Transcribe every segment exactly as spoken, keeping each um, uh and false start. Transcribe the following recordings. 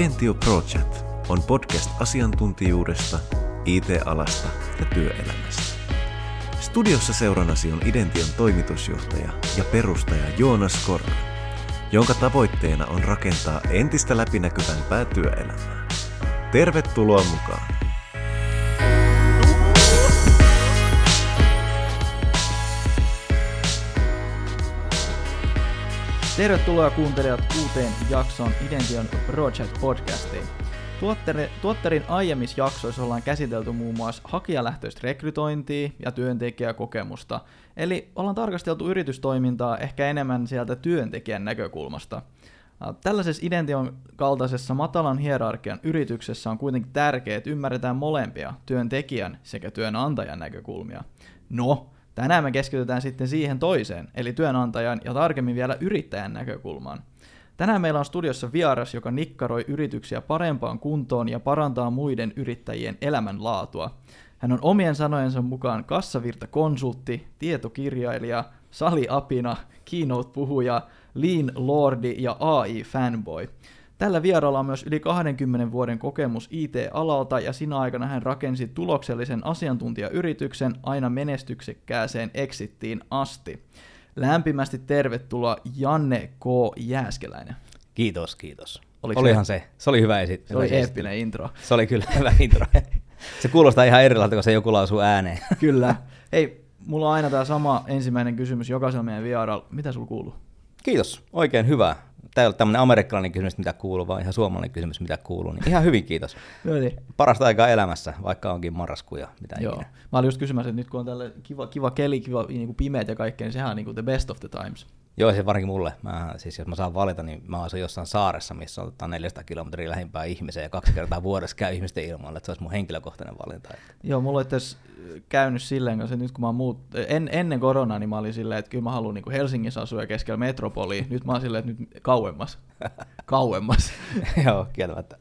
Identio Project on podcast asiantuntijuudesta, I T-alasta ja työelämästä. Studiossa seurannasi on Idention toimitusjohtaja ja perustaja Joonas Korka, jonka tavoitteena on rakentaa entistä läpinäkyvämpää työelämää. Tervetuloa mukaan! Tervetuloa kuuntelijat uuteen jaksoon Idention Project podcastiin. Tuotteri, tuotterin aiemmissa jaksoissa ollaan käsitelty muun muassa hakijalähtöistä rekrytointia ja työntekijäkokemusta, eli ollaan tarkasteltu yritystoimintaa ehkä enemmän sieltä työntekijän näkökulmasta. Tällaisessa Idention kaltaisessa matalan hierarkian yrityksessä on kuitenkin tärkeää, että ymmärretään molempia työntekijän sekä työnantajan näkökulmia. No, tänään me keskitytään sitten siihen toiseen, eli työnantajan ja tarkemmin vielä yrittäjän näkökulmaan. Tänään meillä on studiossa vieras, joka nikkaroi yrityksiä parempaan kuntoon ja parantaa muiden yrittäjien elämänlaatua. Hän on omien sanojensa mukaan kassavirtakonsultti, tietokirjailija, saliapina, keynote-puhuja, Lean Lordi ja A I-fanboy. Tällä vieralla on myös yli kahdenkymmenen vuoden kokemus I T-alalta ja sinä aikana hän rakensi tuloksellisen asiantuntijayrityksen aina menestyksekkääseen exittiin asti. Lämpimästi tervetuloa Janne K. Jääskeläinen. Kiitos, kiitos. Oliko Olihan se? se. Se oli hyvä esittely. Se oli eeppinen intro. Se oli kyllä hyvä intro. Se kuulostaa ihan erilaiselta, kun se joku lausuu ääneen. Kyllä. Hei, mulla on aina tämä sama ensimmäinen kysymys jokaisella meidän vieraalla. Mitä sulla kuuluu? Kiitos, oikein hyvä. Tämä ei ole tämmöinen amerikkalainen kysymys, mitä kuuluu, vaan ihan suomalainen kysymys, mitä kuuluu. Niin ihan hyvin, kiitos. No niin. Parasta aikaa elämässä, vaikka onkin marraskuja. Mitä Joo. Ikinä. Mä olin just kysymässä, että nyt kun on tälle kiva, kiva keli, kiva niin pimeät ja kaikkea, niin sehän on niin the best of the times. Joo, se varsinkin mulle. Mä, siis jos mä saan valita, niin mä asun jossain saaressa, missä on neljäsataa kilometriä lähimpää ihmisiä ja kaksi kertaa vuodessa käy ihmisten ilmoilla, että se olisi mun henkilökohtainen valinta. Joo, mulla on itse käynyt silleen kanssa, että nyt kun mä oon muut, en, ennen koronaa, niin mä olin silleen, että kyllä mä haluan niin Helsingissä asua ja keskellä metropolia. Nyt mä oon silleen, että nyt kauemmas. Kauemmas. Joo, kieltämättä.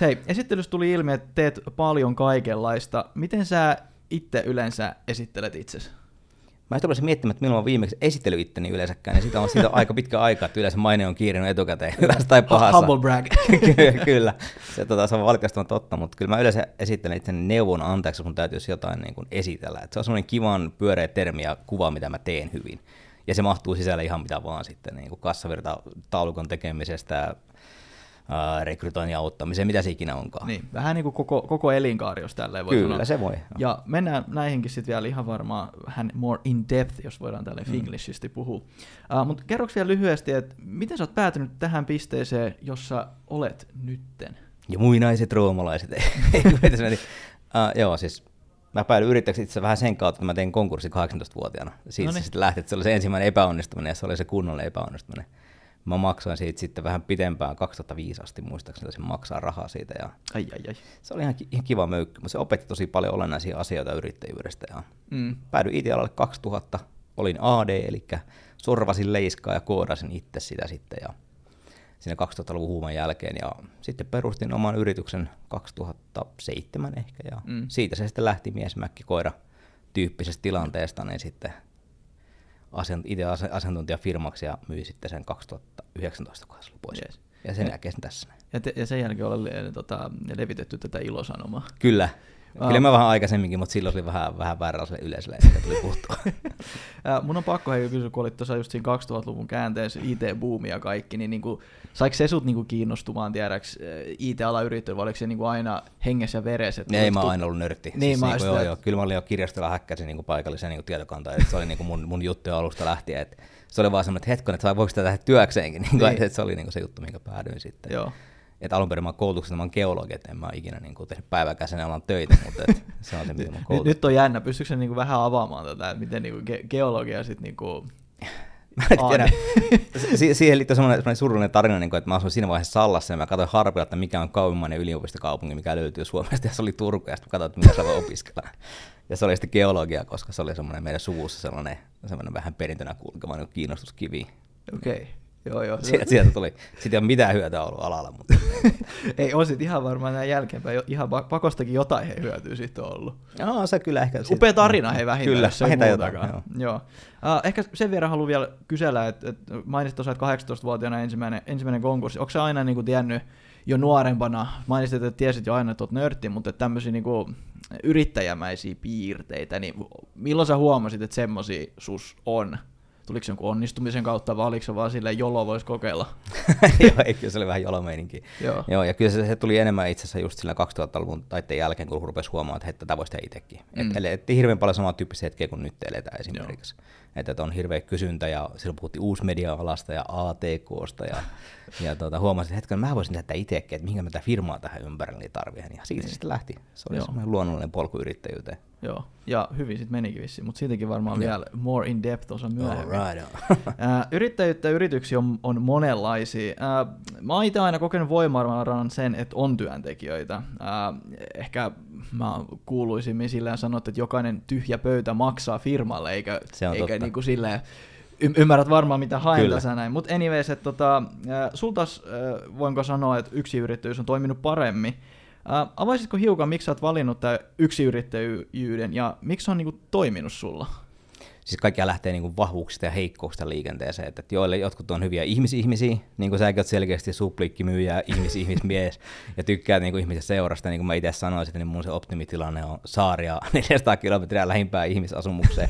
Hei, esittelyssä tuli ilmi, että teet paljon kaikenlaista. Miten sä itse yleensä esittelet itsesi? Mä en olisi miettimään, että milloin mä viimeksi esitellyt itteni yleensäkään, niin siitä on, siitä on aika pitkä aika, että yleensä maine on kiirinyt etukäteen, hyvässä tai pahassa. Humble brag. kyllä, kyllä, se, tota, se on valitettavasti totta, mutta kyllä mä yleensä esittelen itseni neuvon anteeksi, mun täytyisi jotain niin kuin esitellä. Et se on semmoinen kivan pyöreä termi ja kuva, mitä mä teen hyvin, ja se mahtuu sisällä ihan mitä vaan sitten, niin kuin kassavirta-taulukon tekemisestä, rekrytoinnin auttamiseen, mitä se ikinä onkaan. Niin, vähän niin kuin koko, koko elinkaari, jos tälleen voi Kyllä, sanoa. Kyllä, se voi. Jo. Ja mennään näihinkin sitten vielä ihan varmaan vähän more in depth, jos voidaan tälleen mm. Englishisti puhua. Uh, Mutta kerroks vielä lyhyesti, että miten sä oot päätynyt tähän pisteeseen, jossa olet nytten? Ja muinaiset roomalaiset. uh, joo, siis mä päädyin yrittäjäksi itse vähän sen kautta, että mä tein konkurssin kahdeksantoistavuotiaana. Siitä se sitten lähti, että se oli se ensimmäinen epäonnistuminen ja se oli se kunnollinen epäonnistuminen. Mä maksoin siitä sitten vähän pitempään, kaksituhattaviisi asti muistaakseni taisin maksaa rahaa siitä. Ja ai, ai, ai. Se oli ihan, ihan kiva möykky, mutta se opetti tosi paljon olennaisia asioita yrittäjyydestä. Ja mm. päädyin I T-alalle kaksituhatta, olin A D, eli sorvasin leiskaa ja koodasin itse sitä sitten. Ja siinä kaksituhattaluvun huuman jälkeen ja sitten perustin oman yrityksen kaksituhattaseitsemän ehkä. Ja mm. siitä se sitten lähti miesmäkkikoira tyyppisestä tilanteesta, niin sitten itse asiantuntijafirmaksi ja myi sitten sen kaksituhattayhdeksäntoista, kun se oli pois. Yes. Ja sen jälkeen tässä. Ja, te, ja sen jälkeen oli tota, levitetty tätä ilosanomaa. Kyllä. Uh, Kyllä mä vähän aikaisemminkin, mutta silloin oli vähän, vähän vääränlaiselle yleisölle, että tuli puhuttua. Mun on pakko hei kysyä, kun olit tuossa just siinä kaksituhattaluvun käänteessä I T-buumi ja kaikki, niin, niin kuin, saiko se sut niin kuin kiinnostumaan tiedäks I T-alan yrittäjä, vai oliko se niin kuin aina hengessä ja veressä? Ei, mä oon aina ollut nörtti. Niin, siis, mä niin, sitä... joo, kyllä mä olin jo kirjastolla häkkäsin niin paikallisen niin tietokantaa, että se oli niin kuin mun, mun juttu alusta lähtien. Että se oli vaan semmoinen, että hetkonen, että voiko sitä tehdä työkseenkin, niin kuin, että se oli niin kuin se juttu, minkä päädyin sitten. Joo. Et alun perin mä oon koulutuksena, mä oon geologi, et en mä oon ikinä niinku tehnyt päiväkäisenä alan töitä, mutta se on se, mitä mä oon koulutus. Nyt on jännä, pystytkö sä niinku vähän avaamaan tätä, että miten niinku ge- geologia sit niinku... Mä en tiedä. si- siihen liittyy semmoinen surullinen tarina, niinku, että mä asuin siinä vaiheessa Sallassa ja mä katsoin harpilla, että mikä on kauimmainen yliopistokaupunki, mikä löytyy Suomesta, ja se oli Turku, ja sitten mä katsoin, että mitä sä voi opiskella. Ja se oli sitten geologia, koska se oli semmoinen meidän suvussa semmoinen, semmoinen vähän perintönä kulkeva niin kiinnostuskivi. Okei. Okay. Joo, joo. Sieltä, sieltä tuli. Siitä ei ole mitään hyötyä ollut alalla. Mutta... ei, on sitten ihan varmaan näin jälkeenpäin. Ihan pakostakin jotain he hyötyä siitä on ollut. Joo, se kyllä ehkä... Upea siitä... tarina he vähintään, kyllä, jos se ei muutakaan. Joo. Joo. Uh, ehkä sen verran haluan vielä kysellä, että, että mainitsit tuossa, että kahdeksantoistavuotiaana ensimmäinen, ensimmäinen konkurssi. Onko sä aina niin kuin tiennyt jo nuorempana, mainitsit, että tiesit jo aina, että olet nörtti, mutta tämmöisiä niinku yrittäjämäisiä piirteitä, niin milloin sä huomasit, että semmosia sus on? Tuliko se jonkun onnistumisen kautta, vai oliko se vaan silleen, jolo voisi kokeilla? Joo, kyllä se oli vähän jolomeininki. Joo. Joo, ja kyllä se, se tuli enemmän itse asiassa just sillä kaksituhattaluvun taitteen jälkeen, kun rupesi huomaamaan, että hei, tätä voisi tehdä itsekin. Mm. Eli et, hirveän paljon samantyyppisiä hetkiä kuin nyt eletään esimerkiksi. Että et on hirveä kysyntä, ja silloin puhuttiin uusmedia-alasta ja A T K:sta, ja, ja tuota, huomasin, että hetken mä voisin tehdä itsekin, että mihinkä mä tätä firmaa tähän ympärille tarvitsen. Ja siitä mm. se sitten lähti. Se oli semmoinen luonnollinen polku yrittäjyyteen. Joo, ja hyvin sitten menikin vissiin, mutta siitäkin varmaan yeah. vielä more in depth osa myöhemmin. Yrittäjyyttä ja yrityksiä on, on monenlaisia. Ää, mä oon itse aina kokenut voimaran sen, että on työntekijöitä. Ää, ehkä mä kuuluisin sillä sanoa, että jokainen tyhjä pöytä maksaa firmalle, eikä, eikä niinku silleen... Ymmärrät varmaan, mitä haen tässä näin, mutta anyways, että tota, sul taas voinko sanoa, että yksiyrittäjyys on toiminut paremmin. Uh, avaisitko hiukan, miksi sä oot valinnut tämän yksiyrittäjyyden ja miksi se on niinku toiminut sulla? Siis kaikkia lähtee niinku vahvuuksista ja heikkouksista liikenteeseen, että et joille jotkut on hyviä ihmisihmisiä, niin kuin säkin oot selkeästi supliikkimyyjä, ihmisihmismies ja tykkää niinku ihmisen seurasta, niin kuin mä itse sanoisin, niin mun se optimitilanne on saaria neljäsataa kilometriä lähimpään ihmisasumukseen,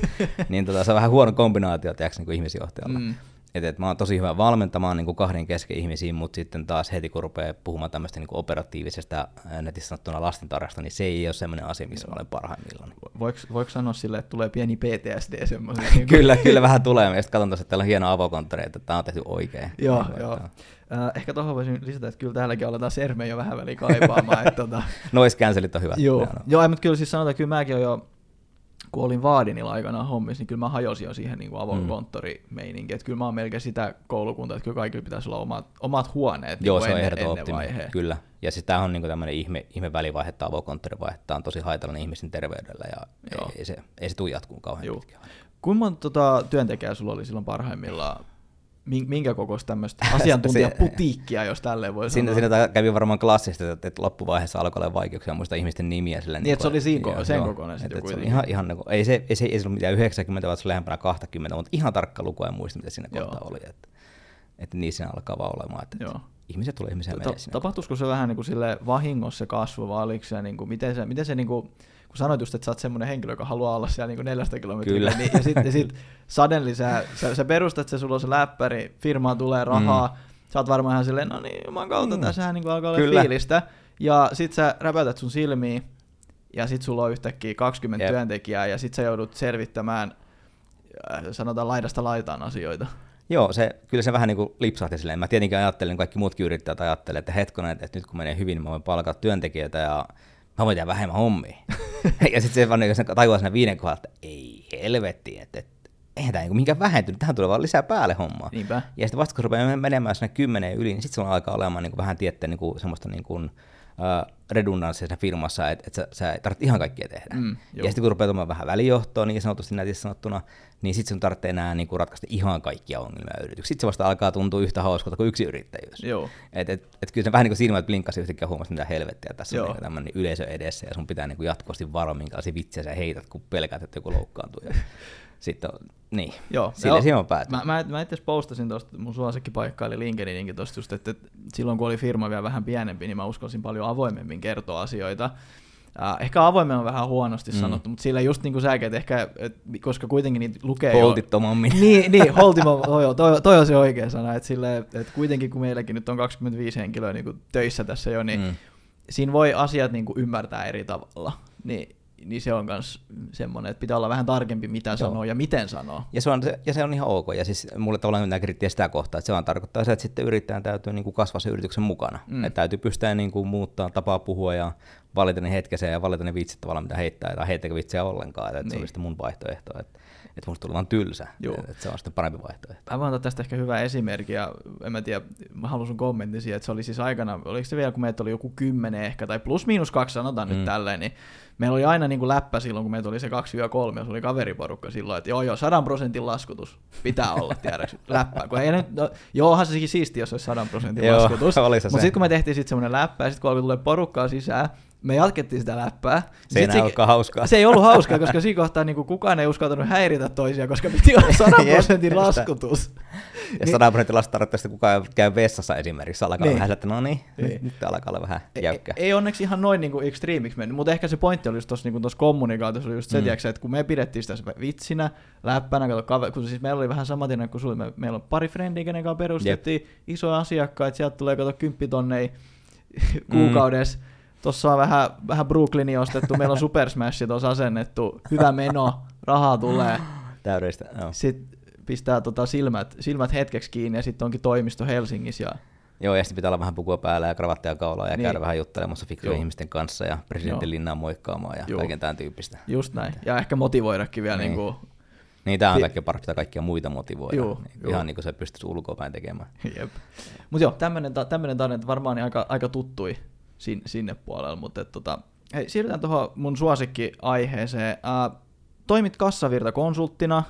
niin tota, se on vähän huono kombinaatio tehdä niinku ihmisjohtajalla. Mm. Että et mä oon tosi hyvä valmentamaan niinku kahden kesken ihmisiä, mutta sitten taas heti kun rupeaa puhumaan tämmöistä niinku operatiivisesta netissä sanottuna lastentarjasta, niin se ei ole semmoinen asia, missä mä olen parhaimmillaan. Voiko, voiko sanoa sille, että tulee pieni P T S D semmoisen? Niin kyllä, kyllä vähän tulee. Ja sitten katson tuossa, että täällä on hieno avokonttori, että tämä on tehty oikein. Joo, joo. Äh, ehkä tuohon voisin lisätä, että kyllä täälläkin aletaan sermejä jo vähän väliin kaipaamaan. Että tota... Nois cancelit on hyvä. Joo, joo mutta kyllä siis sanotaan, että kyllä mäkin olen jo... kun olin Vaadinilla aikanaan hommissa, niin kyllä mä hajosin jo siihen niin avokonttorimeininkiin. Mm. Kyllä mä oon melkein sitä koulukuntaa, että kyllä kaikilla pitäisi olla omat, omat huoneet. Joo, niin se on ehdoton optimi. Kyllä. Ja siis tämähän on niin tämmöinen ihme, ihme välivaihe, tämä avokonttorivaihe. Tämä on tosi haitallinen ihmisten terveydellä ja ei, ei se, ei se tule jatkumaan kauhean Joo. pitkään. Kuinka monta tota, työntekijää sulla oli silloin parhaimmillaan? Minkä kokoista tämmöistä asiantuntijaputiikkia, jos tälleen voi siinä, sanoa? Siinä kävi varmaan klassisesti, että, että loppuvaiheessa alkoi olla vaikeuksia muistaa ihmisten nimiä. Sillä, niin, niin että se oli siinä, joo, sen joo, kokoinen sitten joku. Se ihan, ihan, ei se, ei se, ei se ollut mitään yhdeksänkymmentä, vaan se oli lähempänä kaksikymmentä, mutta ihan tarkka luku en muista, mitä siinä joo. kohtaa oli. Että, että niin siinä alkaa vaan olemaan, että, että ihmiset tulee ihmisiä menee siinä. Tapahtuisiko se vähän niin kuin sille vahingossa se kasvu, vai oliko se, niin kuin, miten se, miten se niin kuin, kun sanoit just, että sä oot semmoinen henkilö, joka haluaa olla siellä niinku neljästä kilometriä, niin, ja sitten sit suddenly sä, sä, sä perustat se, sulla on se läppäri, firmaan tulee rahaa, mm. sä oot varmaan ihan silleen, no niin, juman kautta, mm. tässähän niinku alkaa olla fiilistä, ja sit sä räpäytät sun silmiin, ja sit sulla on yhtäkkiä kaksikymmentä yep. työntekijää, ja sit sä joudut selvittämään, sanotaan laidasta laitaan asioita. Joo, se, kyllä se vähän niin kuin lipsahti silleen. Mä tietenkin ajattelin, kaikki muutkin yrittäjät ajattelevat, että hetkonen, että nyt kun menee hyvin, niin mä voin palkata työntekijöitä, ja mä voin tehdä vähemmän hommia. Ja sitten se tajuaa siinä viiden kohdalla, että ei helvetti, että et, eihän tämä niinku mihinkään vähentynyt, tähän tulee vaan lisää päälle hommaa. Niinpä. Ja sitten vasta kun rupeaa menemään sinne kymmeneen yli, niin sitten sulla alkaa olemaan niinku vähän tiettyä niinku semmoista niinku, uh, redundanssia siinä firmassa, että et sä, sä ei tarvitse ihan kaikkea tehdä. Mm, ja sitten kun rupeaa tuomaan vähän välijohtoa, niin sanotusti nätissä sanottuna, niin sitten sun tarvitsee enää niinku ratkaista ihan kaikkia ongelmia yrityksiä. Sitten se vasta alkaa tuntua yhtä hauskalta kuin yksi yrittäjyys. Että et, et kyllä se vähän niin kuin silmät blinkkasi yhtäkkiä huomasi, mitä helvettiä tässä Joo. on niin tämmöinen yleisö edessä, ja sun pitää niin kuin jatkuvasti varoa, minkälaisia vitsejä sä heität, kun pelkäät, että joku loukkaantuu. Ja sitten on, niin, Joo. sille siinä on pääty. Mä, mä, mä itse asiassa postasin tuosta mun suosikkipaikkaa, eli LinkedIninkin tuosta just, että, että silloin kun oli firma vielä vähän pienempi, niin mä uskalsin paljon avoimemmin kertoa asioita. Uh, ehkä avoimen on vähän huonosti sanottu, mm. mutta sillä just niin kuin säkin, että ehkä, et, koska kuitenkin niitä lukee holtittomammin. Jo... Niin, niin holtittomammin, toi, toi, toi on se oikea sana, että, sille, että kuitenkin kun meilläkin nyt on kaksikymmentäviisi henkilöä niin kuin töissä tässä jo, niin mm. siinä voi asiat niin kuin ymmärtää eri tavalla. Niin, niin se on myös semmoinen, että pitää olla vähän tarkempi, mitä Joo. sanoo ja miten sanoo. Ja se on, ja se on ihan ok. Ja siis mulle tavallaan mennään kriittiä sitä kohtaa, että se vaan tarkoittaa se, että sitten yrittäjän täytyy niin kuin kasvaa sen yrityksen mukana. Mm. Että täytyy pystyä niin kuin muuttaa tapaa puhua ja valita ne hetkeseen ja valita ne vitsit tavallaan, mitä heittää, tai heittääkö vitsejä ollenkaan. Että niin. Se oli sitten mun vaihtoehto, että, että musta tuli vaan tylsä. Että se on sitten parempi vaihtoehto. Mä voin antaa tästä ehkä hyvä esimerkki, ja en mä tiedä, mä haluan sun kommentin siihen, että se oli siis aikana, oliko se vielä, kun meitä oli joku kymmenen ehkä, tai plus miinus kaksi sanotaan mm. nyt tälleen, niin meillä oli aina niin kuin läppä silloin, kun meitä oli se kaksi kolme, ja se oli kaveriporukka silloin, että joo joo, sadan prosentin laskutus pitää olla, tiedäks, läppä. Kun ei nyt, no, joohan se sekin siistiä, jos olisi sadan prosentin laskutus. Mutta sitten kun me tehtiin sitten semmoinen läppä, ja sitten kun alkoi tulee porukkaa sisään, me jatkettiin sitä läppää. Se ei enää olekaan hauskaa. Se ei ollut hauskaa, koska siinä kohtaa niin kuin kukaan ei uskaltanut häiritä toisia, koska piti olla sata prosentin laskutus. Ja sata prosentin laskutus tarkoittaa, kukaan käy vessassa esimerkiksi. Alkaa niin. Vähän, että no niin, niin. Nyt alkaa olla vähän jäykkää. Ei, ei onneksi ihan noin niin kuin ekstriimiksi mennyt, mutta ehkä se pointti oli just tuossa niin kommunikaatiossa, just se, mm. tiiäksä, että kun me pidettiin sitä vitsinä, läppänä, kato, kun siis meillä oli vähän sama tilanne kuin sulla, me, meillä on pari frendiä, kenen kanssa perustettiin, yep. Isoja asiakkaita, sieltä tulee kato kymppitonneja kuukaudessa, mm. Tuossa on vähän, vähän Brooklynia ostettu, meillä on Super Smash tuossa asennettu, hyvä meno, rahaa tulee. Täydellistä, joo. No. Sitten pistää tota silmät, silmät hetkeksi kiinni ja sitten onkin toimisto Helsingissä. Ja... Joo, ja sitten pitää olla vähän pukua päällä ja kravattia kaulaa ja niin. Käydä vähän juttelemassa fiksujen ihmisten kanssa ja presidentin linnaan moikkaamaan ja Joo. kaiken tämän tyyppistä. Just näin, ja ehkä motivoidakin vielä. Niin. Niin kuin... Niin, tämä on kaikkea parasta, pitää kaikkia muita motivoida. Juu, ihan juu. Niin kuin se pystyisi ulkoapäin tekemään. Jep. Mutta joo, tämmöinen tarina varmaan niin aika, aika tuttui sin, sinne puolelle. Mutta tota, hei, siirrytään tuohon mun suosikkiaiheeseen. Äh, toimit kassavirtakonsulttina,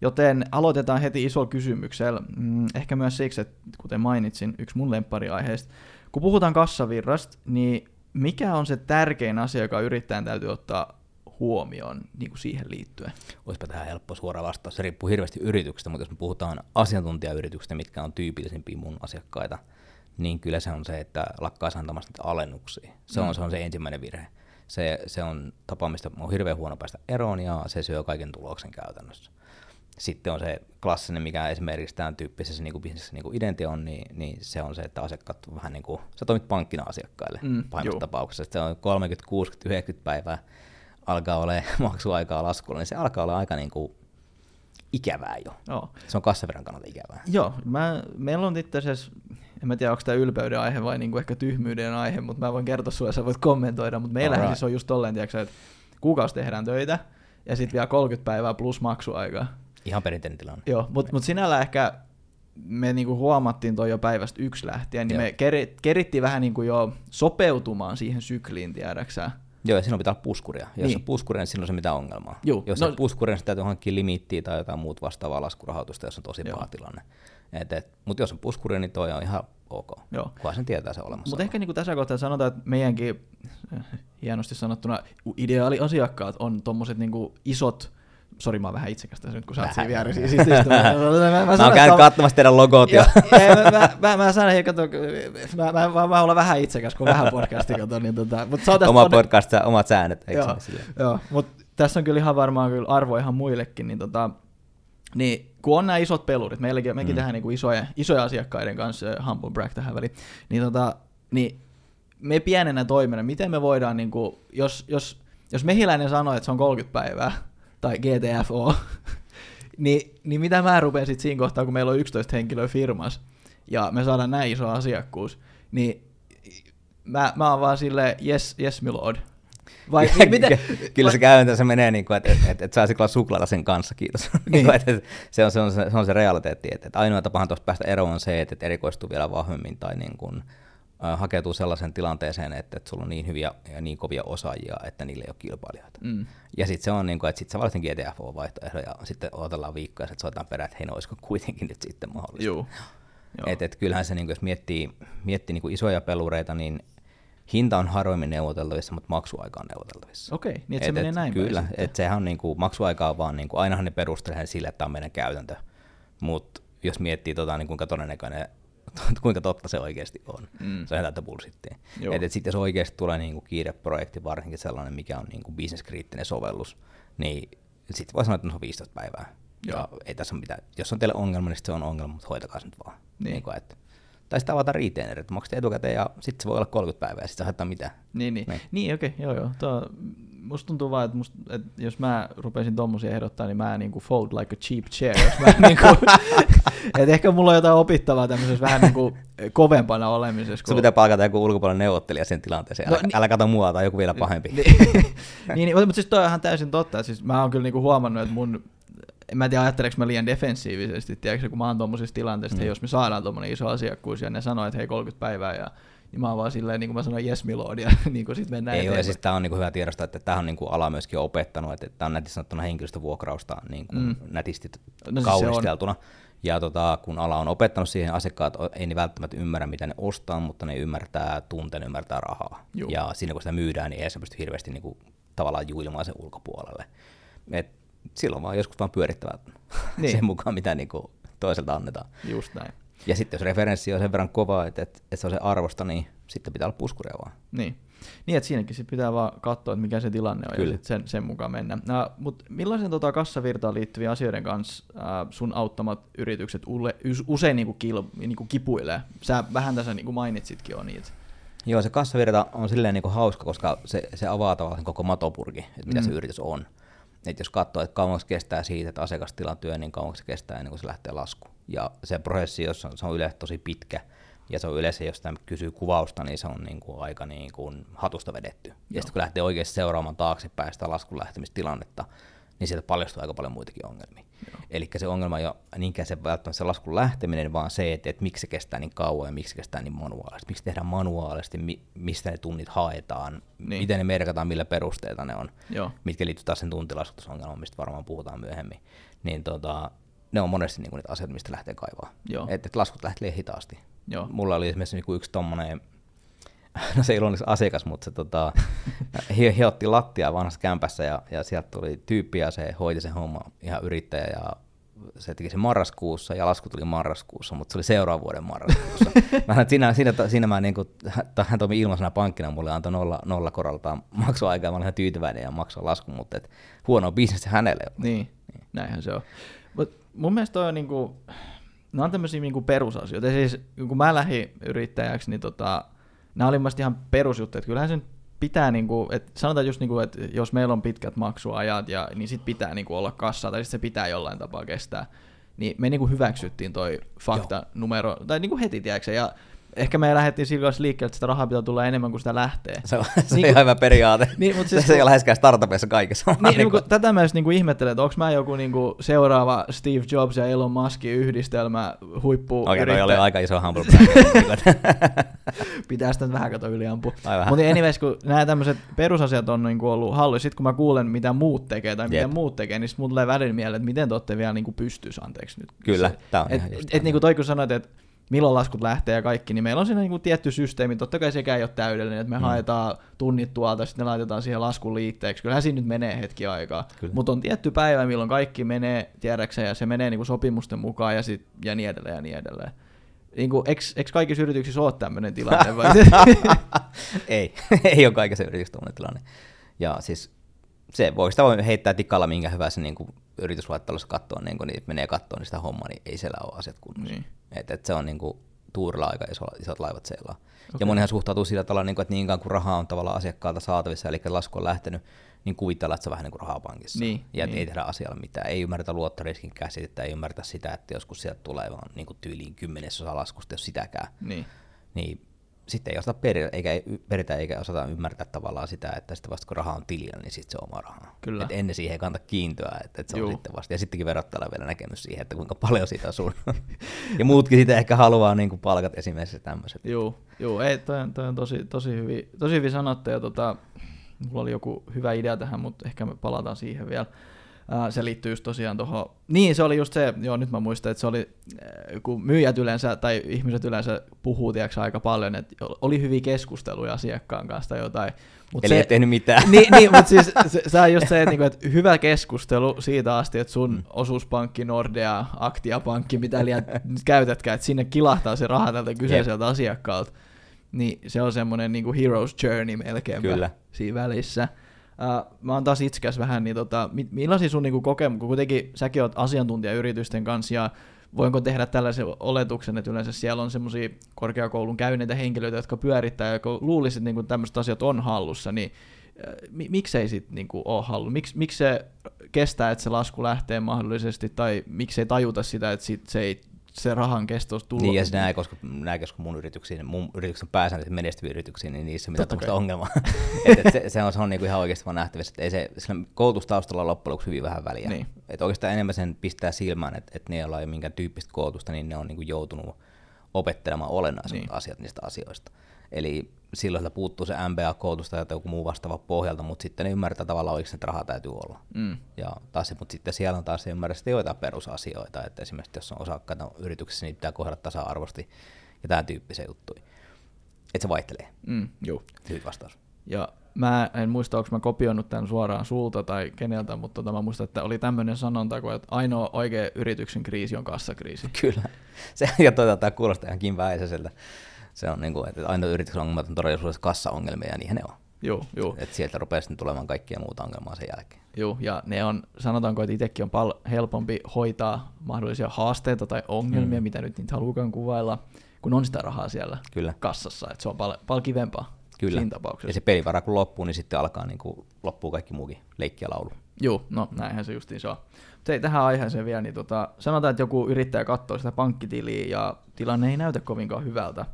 joten aloitetaan heti isolla kysymyksellä. Mm, ehkä myös siksi, että kuten mainitsin, yksi mun lemppariaiheesta. Kun puhutaan kassavirrasta, niin mikä on se tärkein asia, joka yrittäjän täytyy ottaa huomioon niin kuin siihen liittyen? Olisipa tähän helppo suora vastaus. Se riippuu hirveästi yrityksestä, mutta jos me puhutaan asiantuntijayrityksistä, mitkä on tyypillisimpiä mun asiakkaita, niin kyllä se on se, että lakkaisi antamasta niitä alennuksia. Se on, mm. se on se ensimmäinen virhe. Se, se on tapa, mistä on hirveän huono päästä eroon ja se syö kaiken tuloksen käytännössä. Sitten on se klassinen, mikä esimerkiksi tämän tyyppisessä niin kuin bisnesessä niin kuin Identio on, niin, niin se on se, että asiakkaat vähän niin kuin, sä toimit pankkina asiakkaille mm, pahimmassa tapauksessa. Se on kolmekymmentä, kuusikymmentä, yhdeksänkymmentä päivää alkaa olemaan maksuaikaa laskulla, niin se alkaa olla aika niin kuin ikävää jo. Joo. Se on kassavirran kannalta ikävää. Joo, mä, meillä on itse asiassa, en mä tiedä onko tämä ylpeyden aihe vai niinku ehkä tyhmyyden aihe, mutta mä voin kertoa sulle, sä voit kommentoida, mutta meillähän right. Siis on just tolleen, tiiäksä, että kuukausi tehdään töitä ja sitten vielä kolmekymmentä päivää plus maksuaikaa. Ihan perinteinen tilanne. Joo, mutta mut sinällään ehkä me niinku huomattiin toi jo päivästä yksi lähtien, niin Joo. me kerit, kerittiin vähän niinku jo sopeutumaan siihen sykliin, tiedäksä. Joo, ja silloin pitää olla puskuria. Jos niin. on puskuria, niin silloin se mitään ongelmaa. Juu, jos no, on puskuria, niin se täytyy hankkia limiittiä tai jotain muut vastaavaa laskurahoitusta, jos on tosi paha tilanne. Mutta jos on puskuria, niin toi on ihan ok. Kukaan sen tietää se olemassa. Mutta ehkä niin kuin tässä kohtaa sanotaan, että meidänkin hienosti sanottuna ideaaliasiakkaat on tommoset niin kuin isot. Sori, mä oon vähän itsekäs tässä nyt, kun sä oot siinä vieressä. Mä oon käynyt katsomassa teidän logot jo. Mä sanon, että mä oon vähän itsekäs, kun vähän podcastia katon. Oma podcast, omat säännöt. Joo, mutta tässä on kyllä ihan varmaan arvo ihan muillekin. Niin, kun on nämä isot pelurit, mekin tehdään isoja asiakkaiden kanssa, humble brag tähän väliin, niin me pienenä toimena, miten me voidaan, jos mehiläinen sanoo, että se on kolmekymmentä päivää, tai G T F O, niin, niin mitä mä rupean sitten siinä kohtaa, kun meillä on yksitoista henkilöä firmassa, ja me saadaan näin iso asiakkuus, niin mä, mä oon vaan silleen, yes, yes my lord. Vai, ja, mitä? Kyllä se käytäntö se menee, niin kuin, että et, et, et saisi kyllä suklaata sen kanssa, kiitos. Niin. se, on, se, on, se on se realiteetti, että et ainoa tapahan tuosta päästä eroon on se, että et erikoistuu vielä vahvemmin, tai niin kuin, äh, hakeutuu sellaisen tilanteeseen, että et sulla on niin hyviä ja niin kovia osaajia, että niillä ei ole kilpailijoita. Mm. Ja sitten se on niin kuin, että sitten sä valitsin G T F O-vaihtoehdo ja sitten odotellaan viikkoa ja sitten soitetaan perään, että hei, no olisiko kuitenkin nyt sitten mahdollista. Että et kyllähän se, niin kuin, jos miettii, miettii niin kuin isoja pelureita, niin hinta on harvemmin neuvoteltavissa, mutta maksuaika on neuvoteltavissa. Okei, okay, niin että et, se menee et, näin. Kyllä, että sehän on niin kuin, maksuaikaa vaan, niin kuin, ainahan ne perustelee sille, että tämä on meidän käytäntö. Mutta jos miettii, tota, niin kuinka todennäköinen, kuinka totta se oikeasti on. Mm. Se on täyttä bullshittia. Että et sitten jos oikeasti tulee niinku kiireprojekti, varsinkin sellainen, mikä on niinku business-kriittinen sovellus, niin sitten voi sanoa, että se on viisitoista päivää. Ja ei tässä mitään. Jos on teille ongelma, niin se on ongelma, mutta hoitakaa se nyt vaan. Niin. Niin kun, et, tai sitä avataan riiteen eri, että maksatte etukäteen ja sitten se voi olla kolmekymmentä päivää ja sitten se haittaa mitään. Niin, niin. niin. niin okei. Okay. Joo, joo. Tuo, musta tuntuu vaan, että must, et jos mä rupesin tommosia ehdottaa, niin mä niinku fold like a cheap chair. Niinku, että ehkä mulla on jotain opittavaa tämmöisessä vähän niinku kovempana olemisessa. Kun... Sun pitää palkata joku ulkopuolella neuvottelija sen tilanteeseen. No, älä, niin... älä kato mua tai joku vielä pahempi. niin, niin, mutta siis toi on ihan täysin totta. Siis mä oon kyllä niinku huomannut, että mun... Mä en tiedä, ajatteleeko mä liian defensiivisesti, tiedätkö, kun mä oon tommosissa tilanteissa, mm. jos me saadaan tommonen iso asiakkuus ja ne sanoo, että hei kolmekymmentä päivää ja niin mä oon vaan silleen, niin kuin mä sanoin, yes milord, ja niin kuin sit mennään eteenpäin. Ei, siis tää on niin kuin hyvä tiedostaa, että tämähän on niin kuin ala myöskin opettanut, että tää on nätisti sanottuna henkilöstövuokrausta niin kuin mm. nätisti no, kaunisteltuna. Siis ja tota, kun ala on opettanut siihen, asiakkaat ei ne välttämättä ymmärrä, mitä ne ostaa, mutta ne ymmärtää tunteen, ymmärtää rahaa. Juh. Ja siinä kun sitä myydään, niin ei se pysty hirveästi niin kuin, tavallaan juilimaan sen ulkopuolelle. Et silloin vaan joskus vaan pyörittävät niin. sen mukaan, mitä niin kuin, toiselta annetaan. Just näin. Ja sitten jos referenssi on sen verran kova, että, että, että se on se arvosta, niin sitten pitää olla puskuria vaan. Niin, niin että siinäkin sit pitää vaan katsoa, että mikä se tilanne on. Kyllä. Ja sen, sen mukaan mennä. Uh, Mutta millaisen tota, kassavirtaan liittyviä asioiden kanssa uh, sun auttamat yritykset ule, usein niinku kil, niinku kipuilee? Sä vähän tässä niinku mainitsitkin on niitä. Joo, se kassavirta on silleen niinku hauska, koska se, se avaa tavallaan koko matopurki, että mitä mm. se yritys on. Et jos katsoo, että kauanko kestää siitä, että asiakastilan työ, niin kauanko se kestää ennen kuin se lähtee laskuun. Ja se prosessi, jos on, se on yleensä tosi pitkä, ja se on yleensä, jos tämä kysyy kuvausta, niin se on niin kuin aika niin kuin hatusta vedetty. Joo. Ja sitten kun lähtee oikeasti seuraamaan taaksepäin sitä laskun lähtemistilannetta, niin sieltä paljastuu aika paljon muitakin ongelmia. Eli se ongelma ei ole niinkään se, välttämättä se laskun lähteminen, vaan se, että, että miksi se kestää niin kauan ja miksi se kestää niin manuaalisesti. Miksi tehdään manuaalisesti, mi- mistä ne tunnit haetaan, niin. miten ne merkataan, millä perusteita ne on, Joo. mitkä liittyy taas sen tuntilaskutusongelmaan, mistä varmaan puhutaan myöhemmin. Niin tota, ne on monesti niinku niitä asioita, mistä lähtee kaivaa. Että et laskut lähtee hitaasti. Joo. Mulla oli esimerkiksi niinku yksi tommonen, no se ei ollut asiakas, mutta se tota, hiotti lattiaa vanhassa kämpässä ja, ja sieltä tuli tyyppi ja se hoiti sen homma ihan yrittäjä ja se teki sen marraskuussa ja lasku tuli marraskuussa, mutta se oli seuraavan vuoden marraskuussa. Mä siinä, siinä, siinä mä niinku, hän toimi ilmaisena pankkina, mulle antoi nolla, nolla korolta maksuaikaa, mä olin ihan tyytyväinen ja maksoin laskun, mutta et, huono bisnes hänelle. Niin, niin, näinhän se on. But mun mielestä toi on niinku, nämä on tämmöisiä niinku perusasioita. Ja siis kun mä lähdin yrittäjäksi, niin tota, nämä oli mielestäni ihan perusjuttuja, että kyllähän sen pitää, niinku, että sanotaan just niinku, että jos meillä on pitkät maksuajat, ja, niin sit pitää niinku olla kassaa, tai sit se pitää jollain tapaa kestää. Niin me niinku hyväksyttiin toi fakta numero, tai niinku heti, tiedätkö, ja ehkä me lähdettiin sillä kanssa liikkeelle, että sitä rahaa pitää tulla enemmän kuin sitä lähtee. Se on niin, ihan hyvä periaate. Niin, mutta siis, se ei ole läheskään startupissa kaikessa. Niin, niin kuin, tätä mä just niin kuin ihmettelen, että onko mä joku niin kuin seuraava Steve Jobs ja Elon Muskin yhdistelmä huippu. Okei, okay, toi oli aika iso humble brag. Pitää sitä vähän katsoa yliampua. Mutta anyways, kun nämä tämmöiset perusasiat on niin kuin ollut halluissa, sitten kun mä kuulen, mitä muut tekee tai mitä muut tekee, niin sitten mun tulee välillä mieleen, että miten te ootte vielä niin kuin pystyis, anteeksi nyt. Kyllä, tämä on et, ihan et, niin kuin toi, kun sanoit, että milloin laskut lähtee ja kaikki, niin meillä on siinä niinku tietty systeemi, totta kai sekään ei ole täydellinen, että me mm. haetaan tunnit tuolta, sitten ne laitetaan siihen laskun liitteeksi, kyllähän siinä nyt menee hetki aikaa, mutta on tietty päivä, milloin kaikki menee, tiedäksä, ja se menee niinku sopimusten mukaan ja, sit, ja niin edelleen ja niin edelleen. Niinku, eikö kaikissa yrityksissä ole tämmöinen tilanne? Vai? ei, ei ole kaikissa yrityksissä tämmöinen tilanne. Ja siis se voi sitä voi heittää tikalla minkä hyvä se niinku yritysluettelossa katsoo, niin kun niitä menee katsoa niin sitä hommaa, niin ei siellä ole asiat kunnossa. Niin. Että et se on niinku tuurilla aika iso, isot laivat seilaa. Okay. Ja monihan suhtautuu sillä tavalla, niinku, että niinkään kun rahaa on tavallaan asiakkaalta saatavissa, eli lasku on lähtenyt, niin kuvitellaan, että se on vähän niin kuin rahaa pankissa. Niin, ja niin. ei tehdä asialla mitään. Ei ymmärretä luottoriskin käsitettä, ei ymmärretä sitä, että joskus sieltä tulee vaan niinku tyyliin kymmenesosa laskusta, jos sitäkään. Niin. niin sitten ei osata peritä eikä, peritä, eikä osata ymmärtää tavallaan sitä, että sitten vasta kun raha on tilillä, niin sitten se on oma rahaa. Kyllä. Et ennen siihen ei kannata kiintyä, että et se Juu. on sitten vasta. Ja sittenkin verottajalla vielä näkemys siihen, että kuinka paljon siitä on sun. ja muutkin sitä ehkä haluaa niin kuin palkat esimerkiksi tämmöiset. Joo, Joo ei, toi on, toi on tosi, tosi hyvin, tosi hyvin sanottu. Ja tota, mulla oli joku hyvä idea tähän, mutta ehkä me palataan siihen vielä. Se liittyy just tosiaan tuohon, niin se oli just se, joo nyt mä muistan, että se oli, kun myyjät yleensä tai ihmiset yleensä puhuu tiiäks, aika paljon, että oli hyviä keskusteluja asiakkaan kanssa tai jotain. Mut Eli se, et tehnyt mitään. Niin, niin mutta siis se, se on just se, että et hyvä keskustelu siitä asti, että sun mm. osuuspankki, Nordea, Aktia-pankki, mitä liian käytätkään, että sinne kilahtaa se raha tältä kyseiseltä yep. asiakkaalta, niin se on semmoinen niinku hero's journey melkeinpä siinä välissä. Uh, mä oon taas itsekäs vähän, niin tota, millaisia sun niinku kokemus, kun kuitenkin säkin oot asiantuntija yritysten kanssa, ja voinko tehdä tällaisen oletuksen, että yleensä siellä on semmoisia korkeakoulun käyneitä henkilöitä, jotka pyörittää, ja kun luulisit, että niinku tämmöiset asiat on hallussa, niin uh, miksei sit niinku ole hallu? Miks, miksi se kestää, että se lasku lähtee mahdollisesti, tai miksei tajuta sitä, että sit se ei se rahan kestos tullut. Niin, ja sinä ei koska mun yrityksiin, mun yrityksen pääsääntöisesti menestyviä yrityksiin, niin niissä mitä tämmöistä ongelmaa. et, et se, se on, se on niinku ihan oikeasti vaan nähtävissä, että ei se, sillä koulutustaustalla on loppujen lopuksi hyvin vähän väliä. Niin. Että oikeastaan enemmän sen pistää silmään, että et ne, joilla ei ole minkään tyyppistä koulutusta, niin ne on niinku joutunut opettelemaan olennaiset niin. asiat niistä asioista. Eli silloin sieltä puuttuu se M B A-koulutusta tai joku muu vastaava pohjalta, mutta sitten ne ymmärtää tavallaan, oikeasti ne rahaa täytyy olla. Mm. Ja taas, mutta sitten siellä on taas ymmärrä sitten joitain perusasioita, että esimerkiksi jos on osakkaita yrityksessä, niin pitää kohdata tasa-arvosti ja tämän tyyppisiä juttuja. Että se vaihtelee. Mm, juu. Hyvin vastaus. Ja mä en muista, onko mä kopioinut tämän suoraan sulta tai keneltä, mutta tota mä muistan, että oli tämmöinen sanonta, kun ainoa oikea yrityksen kriisi on kassakriisi. Kyllä. Se, ja toisaalta kuulostaa ihan Kim Väisäseltä. Se on niin kuin, että ainoa yrityksen ongelmat on todellisuudessa kassaongelmia, ja niinhän ne on. Joo, joo. Et sieltä rupeaa sitten tulemaan kaikkia muuta ongelmaa sen jälkeen. Joo, ja ne on, sanotaanko, että itsekin on paljon helpompi hoitaa mahdollisia haasteita tai ongelmia, mm. mitä nyt niitä haluukaan kuvailla, kun on sitä rahaa siellä Kyllä. kassassa. Et se on paljon pal- kivempaa. Kyllä, ja se pelivara kun loppuu, niin sitten alkaa niin kuin, loppuu kaikki muukin leikki ja laulu. Joo, no näinhän se justiin se on. Mutta ei tähän aiheeseen vielä, niin tota, sanotaan, että joku yrittäjä katsoo sitä pankkitiliä ja tilanne ei näytä kovinkaan hyvältä.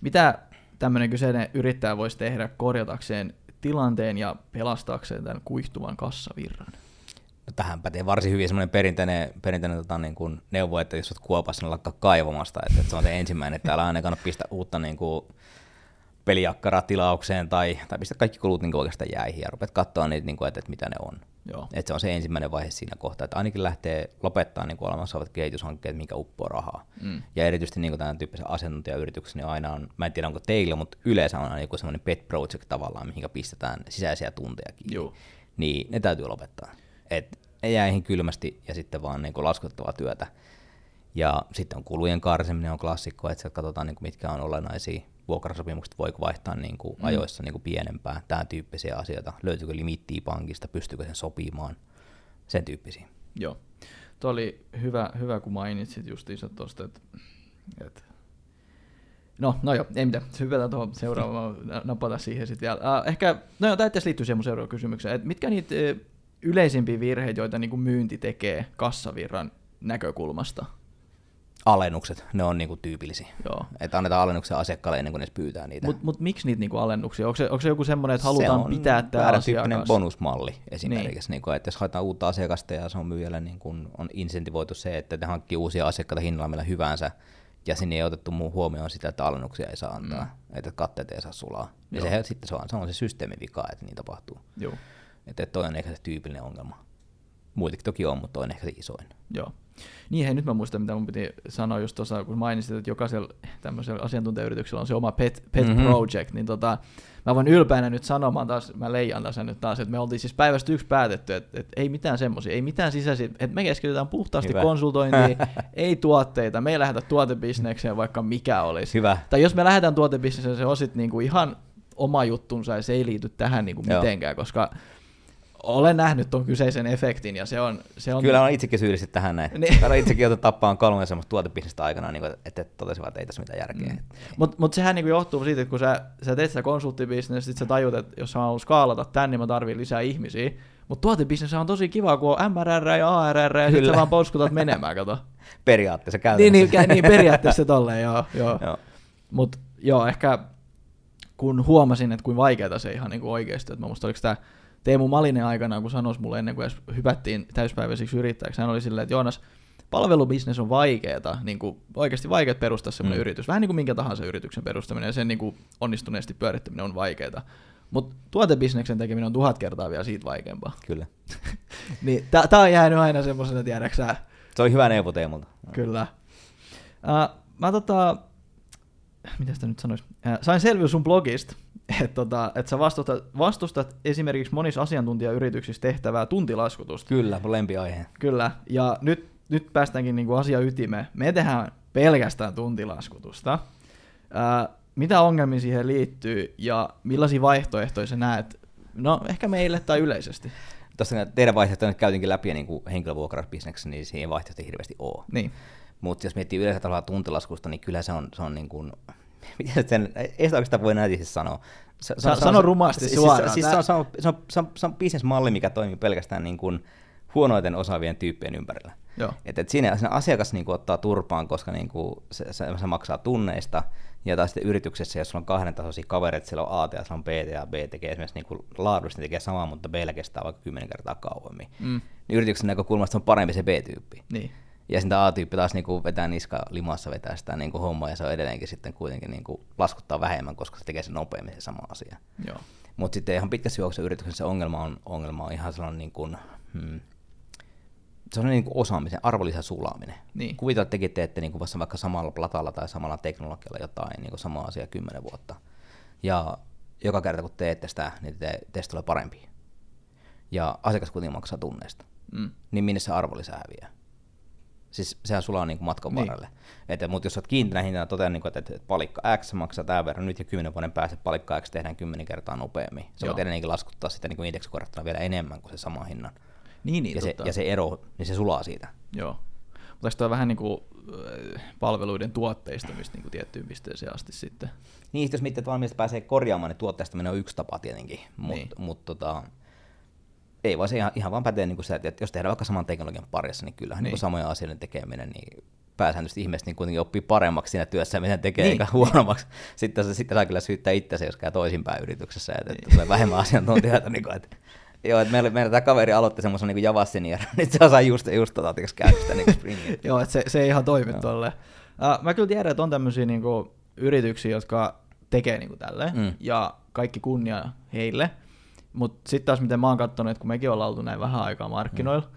Mitä tämmöinen kyseinen yrittäjä voisi tehdä korjatakseen tilanteen ja pelastaakseen tämän kuihtuvan kassavirran? No, tähän pätee varsin hyvin semmoinen perinteinen, perinteinen tota, niin kuin neuvo, että jos olet kuopassa, niin lakkaa kaivamasta. Että, että se on se ensimmäinen, että älä aina kannata pistää uutta niin kuin pelijakkara tilaukseen tai, tai pistät kaikki kulut niin oikeastaan jäihin ja rupeat katsoa niitä, niin kuin, että, että mitä ne on. Joo. Että se on se ensimmäinen vaihe siinä kohtaa, että ainakin lähtee lopettaa niin olemassa olevat kehityshankkeet, minkä uppoo rahaa. Mm. Ja erityisesti niin tämän tyyppisen asiantuntijayrityksen niin aina on, mä en tiedä onko teillä, mutta yleensä on aina joku sellainen pet project tavallaan, mihin pistetään sisäisiä tunteja kiinni. Joo. Niin ne täytyy lopettaa. Et ne jäihin kylmästi ja sitten vaan niin laskutettavaa työtä. Ja sitten on kulujen karsiminen on klassikko, että sieltä katsotaan niin mitkä on olennaisia. Vuokrasopimukset voiko vaihtaa niin kuin mm. ajoissa niin kuin pienempään, tämän tyyppisiä asioita. Löytyykö limittiä pankista, pystyykö sen sopimaan, sen tyyppisiä. Joo. Tuo oli hyvä, hyvä kun mainitsit justiinsa tuosta, että... Et. No, no joo, ei mitään. Hypätään tuohon seuraavaan, napata siihen sitten vielä. Äh, ehkä, no joo, tämä itse asiassa liittyy siihen mun seuraavaan kysymykseen, että mitkä niitä e, yleisimpiä virheitä, joita niin kuin myynti tekee kassavirran näkökulmasta? Alennukset, ne on niinku tyypillisiä. Joo. Että annetaan alennuksia asiakkaalle ennen kuin ne pyytää niitä. Mutta mut miksi niitä niinku alennuksia? Onko se, onko se joku semmoinen, että halutaan se pitää tämä asiakas? Se on tyyppinen bonusmalli esimerkiksi. Niin. Niin kun, että jos haetaan uutta asiakasta ja se on myyjällä niin kun on insentivoitu se, että ne hankkii uusia asiakkaita hinnalla millä hyvänsä, ja sinne ei otettu muu huomioon sitä, että alennuksia ei saa antaa, mm. että katteet ei saa sulaa. Ja se, sitten se on, se on se systeemivika, että niin tapahtuu. Joo. Että toi on ehkä se tyypillinen ongelma. Muitakin toki on, mutta toi on ehkä se isoin. Joo. Niin hei, nyt mä muistan, mitä mun piti sanoa just tuossa, kun mainitsit, että jokaisella tämmöisellä asiantuntijayrityksellä on se oma pet, pet mm-hmm. project, niin tota, mä voin ylpeänä nyt sanomaan taas, mä leijan taas nyt taas, että me oltiin siis päivästä yksi päätetty, että, että ei mitään semmoisia, ei mitään sisäisiä, että me keskitytään puhtaasti Hyvä. konsultointiin, ei tuotteita, me ei lähdetä tuotebisnekseen, vaikka mikä olisi. Hyvä. Tai jos me lähdetään tuotebisnekseen, se on sit niinku ihan oma juttunsa ja se ei liity tähän niinku mitenkään, koska... Olen nähnyt tuon kyseisen efektin, ja se on... Se on... Kyllä on itsekin syylliset tähän näin. Niin. Täällä itsekin joutuu tappaan kolme semmoista tuotebisnestä aikana, niin että totesivat, että ei tässä mitään järkeä. Mm. Mutta mut sehän niin johtuu siitä, että kun sä, sä teet sitä konsulttibisnestä, sit sä tajut, että jos mä haluan skaalata tän, niin mä tarviin lisää ihmisiä. Mutta tuotebisnes on tosi kiva, kun on M R R ja A R R, ja sit sä vaan pouskutat menemään, kato. Periaatteessa käytännössä. Niin, niin, niin periaatteessa tolleen, joo. joo. joo. Mutta joo, ehkä kun huomasin, että kuin vaikeaa se ihan niin kuin oikeasti, että mä musta oliko tää Teemu Malinen aikanaan, kun sanoisi mulle ennen kuin hypättiin täyspäiväisiksi yrittäjäksi, hän oli silleen, että Joonas, palvelubisnes on vaikeeta, niin kuin oikeasti vaikeat perustaa semmoinen mm. yritys. Vähän niin kuin minkä tahansa yrityksen perustaminen ja sen niin kuin onnistuneesti pyörittäminen on vaikeeta. Mutta tuotebisneksen tekeminen on tuhat kertaa vielä siitä vaikeampaa. Kyllä. niin, Tämä on jäänyt aina semmoisena, tiedäksä. Se oli hyvä neuvo Teemulta. Kyllä. Uh, mä tota... Mitä sitä nyt sanois? Sain selvyys sun blogista, että tota, et sä vastustat, vastustat esimerkiksi monissa asiantuntijayrityksissä tehtävää tuntilaskutusta. Kyllä, lempiaihe. Kyllä, ja nyt, nyt päästäänkin niinku asian ytimeen. Me tehdään pelkästään tuntilaskutusta. Ää, mitä ongelmia siihen liittyy ja millaisia vaihtoehtoja sä näet? No ehkä meille tai yleisesti. Tuossa teidän vaihtoehtoja nyt käytinkin läpi niin henkilövuokrausbisneksessä, niin siihen vaihtoehtoja hirveästi ole. Niin. Mutta jos miettii yleensä tavallaan tuntilaskusta, niin kyllä se on, se on niin kuin, miten sen, ei sitä oikeastaan voi näytisesti sanoa. Se, se on, Sano se, rumasti se, suoraan. Siis, siis se on, se on, se on, se on bisnesmalli, mikä toimii pelkästään niin kuin huonoiten osaavien tyyppien ympärillä. Et, et siinä, siinä asiakas niin kuin ottaa turpaan, koska niin kuin se, se, se maksaa tunneista, ja taas sitten yrityksessä, jos sulla on kahden tasoisia kavereita, siellä on A T ja siellä on B ja B tekee esimerkiksi niin kuin laadullisesti tekee samaa, mutta B kestää vaikka kymmenen kertaa kauemmin. Mm. Niin yrityksen näkökulmasta on parempi se B-tyyppi. Niin. Ja sitten A-tyyppi taas niinku vetää niska limassa, vetää sitä niinku hommaa ja se on edelleenkin sitten kuitenkin niinku laskuttaa vähemmän, koska se tekee sen nopeammin se sama asia. Joo. Mutta sitten ihan pitkässä juoksussa yrityksessä ongelma on, ongelma on ihan sellainen niin kuin, hmm, se on niin kuin osaamisen, arvonlisän sulaaminen. Niin. Kuvitellaan, että tekin teette niin kuin vaikka samalla platalla tai samalla teknologialla jotain, niin kuin sama asia kymmenen vuotta. Ja joka kerta kun teette sitä, niin te, teistä tulee parempi. Ja asiakas kuitenkin maksaa tunneista. Mm. Niin minne se arvonlisä häviää? Siis sehän sulaa niin kuin matkan niin varrelle. Että, mutta jos olet kiinteänä hintana, totean, niin kuin, että palikka X maksaa tämän verran nyt ja kymmenen vuoden päästä palikka X tehdään kymmenen kertaa nopeammin. Se voi edelleenkin laskuttaa sitä niin kuin indeksikorjattuna vielä enemmän kuin se sama hinnan. Niin, niin, ja, se, ja se ero, niin se sulaa siitä. Joo. Mutta eikö tämä vähän niin kuin palveluiden tuotteistamista niin kuin tiettyyn pisteeseen asti sitten? Niin, jos miettii, että valmiista pääsee korjaamaan, niin tuotteistaminen on yksi tapa tietenkin. Mut, niin. mut, tota, ei vaan se ihan, ihan vaan pätee niin kuin se, että jos tehdään vaikka saman teknologian parissa, niin kyllähän niin. Niin samojen asioiden tekeminen, niin pääsääntöisesti ihmiset niin kuitenkin oppii paremmaksi siinä työssä, mitä tekee, niin. eikä huonommaksi. Sitten, sitten saa kyllä syyttää itseäsi, jos käy toisinpäin yrityksessä, että niin. tulee vähemmän asiantuntijoita. niin kuin, että, joo, että meillä, meillä tämä kaveri aloitti semmoisen niin Java-seniorin, niin se osaa just, just tota, tiiäks, käydä sitä niin Springiä. Joo, että se, se ei ihan toimi no. tolleen. Uh, mä kyllä tiedän, että on tämmöisiä niin kuin yrityksiä, jotka tekee niin kuin tälleen, mm. ja kaikki kunnia heille. Mutta sitten taas miten mä oon katsonut, että kun mekin ollaan oltu näin vähän aikaa markkinoilla,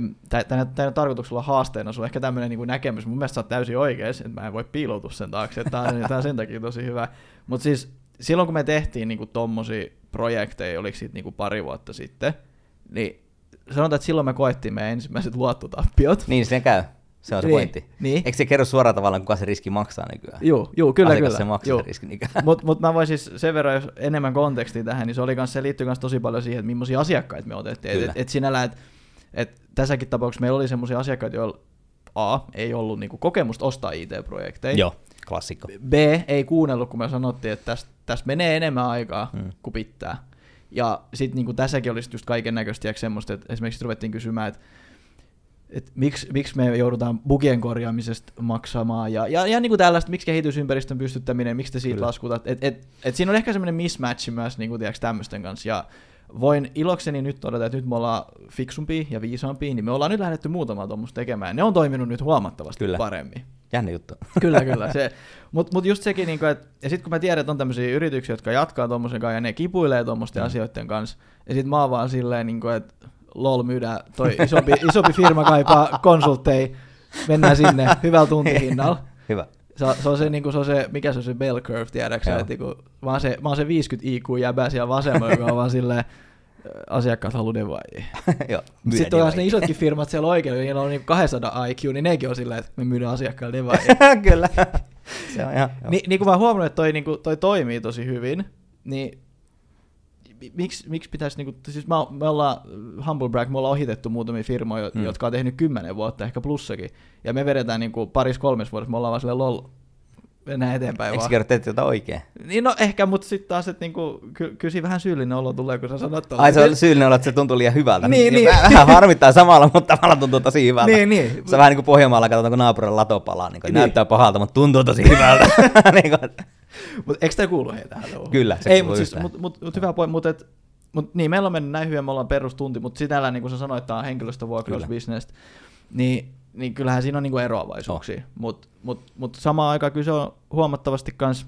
mm. tämä ei ole tarkoituksella haasteena, sulla on ehkä tämmöinen niinku näkemys, mun mielestä sä oot täysin oikees, että mä en voi piiloutua sen taakse, että tää on sen takia tosi hyvä. Mutta siis silloin kun me tehtiin niinku tommosia projekteja, oliko siitä niinku pari vuotta sitten, niin sanotaan, että silloin me koettiin meidän ensimmäiset luottotappiot. Niin, se käy. Se on se niin, pointti. Niin. Eikö se kerro suoraan tavallaan, kuka se riski maksaa nykyään? Joo, joo kyllä, Asiakas kyllä. se maksaa juu. se riski nykyään. Mutta mut mä voin siis sen verran, jos enemmän kontekstia tähän, niin se, oli kans, se liittyy myös tosi paljon siihen, että millaisia asiakkaita me otettiin. Että et, et sinällään, että et tässäkin tapauksessa meillä oli sellaisia asiakkaita, joilla A, ei ollut niinku kokemusta ostaa I T-projekteja. Joo, klassikko. B, ei kuunnellut, kun me sanottiin, että tässä täs menee enemmän aikaa mm. kuin pitää. Ja sitten niinku tässäkin olisi just kaiken näköistä semmoista, että esimerkiksi ruvettiin kysymään, että Et miksi, miksi me joudutaan bugien korjaamisesta maksamaan ja, ja, ja niin kuin tällaista, miksi kehitysympäristön pystyttäminen, miksi te siitä Kyllä. laskutat. Et, et, et siinä on ehkä semmoinen mismatch myös niin kuin, tiedätkö, tämmöisten kanssa. Ja voin ilokseni nyt todeta, että nyt me ollaan fiksumpia ja viisaampia, niin me ollaan nyt lähdetty muutamaa tuommoista tekemään. Ne on toiminut nyt huomattavasti kyllä. paremmin. Jännä juttu. Kyllä, kyllä. Mutta mut just sekin, niin kuin, että ja sitten kun mä tiedän, että on tämmöisiä yrityksiä, jotka jatkaa tuommoisen kanssa ja ne kipuilee tuommoisten mm. asioiden kanssa, ja sitten mä oon vaan silleen, niin kuin, että lol, myydään, toi isompi, isompi firma kaipaa konsultteja, mennään sinne hyvällä tuntihinnalla. Hyvä. Se, se, on se, niin kuin, se on se, mikä se on se bell curve, tiedäksä, että niin kuin, vaan se, vaan se viisikymmentä I Q jäbää siellä vasemmalla, joka on vaan silleen, asiakkaat haluu devaajia. Sitten on ne isotkin firmat siellä oikealla, joilla on niin kaksisataa I Q, niin nekin on silleen, että me myydään asiakkailla devaajia. Kyllä. Se on ihan, Ni, niin kuin mä oon huomannut, että toi, niin kuin, toi toimii tosi hyvin, niin Miksi, miksi pitäisi, niin kuin, siis me ollaan, humble brag, me ollaan ohitettu muutamia firmoja, mm. jotka on tehnyt kymmenen vuotta, ehkä plussakin, ja me vedetään niin kuin parissa kolmessa vuodessa, me ollaan vaan silleen lol, mennään eteenpäin Eikö vaan. Eikö kerrot jotain oikein? Niin no ehkä, mutta sitten taas, että niin kuin, ky- kysi vähän syyllinen olo tulee, kun sä sanot tuolla. Ai se on syyllinen olo, että se tuntuu liian hyvältä. Niin, niin. Vähän niin. harmittaa samalla, mutta tavallaan tuntuu tosi hyvältä. Niin, niin. Se vähän niin kuin Pohjanmaalla katsotaan, kun naapurilla lato palaa, niin kuin, niin. näyttää pahalta, mutta tuntuu tosi hyvältä. Mutta eikö tämä kuulu heitä? Kyllä, se ei, kuuluu siis, yhtään. Mutta mut, mut hyvä point, mutta mut, niin, meillä on mennyt näin hyvin, me ollaan perustunti, mutta sinällään, niin kuin sä sanoit, tämä on henkilöstövuokrausbisnestä, niin, niin kyllähän siinä on niin kuin eroavaisuuksia. Mutta mut, mut samaan aikaan kyse on huomattavasti myös,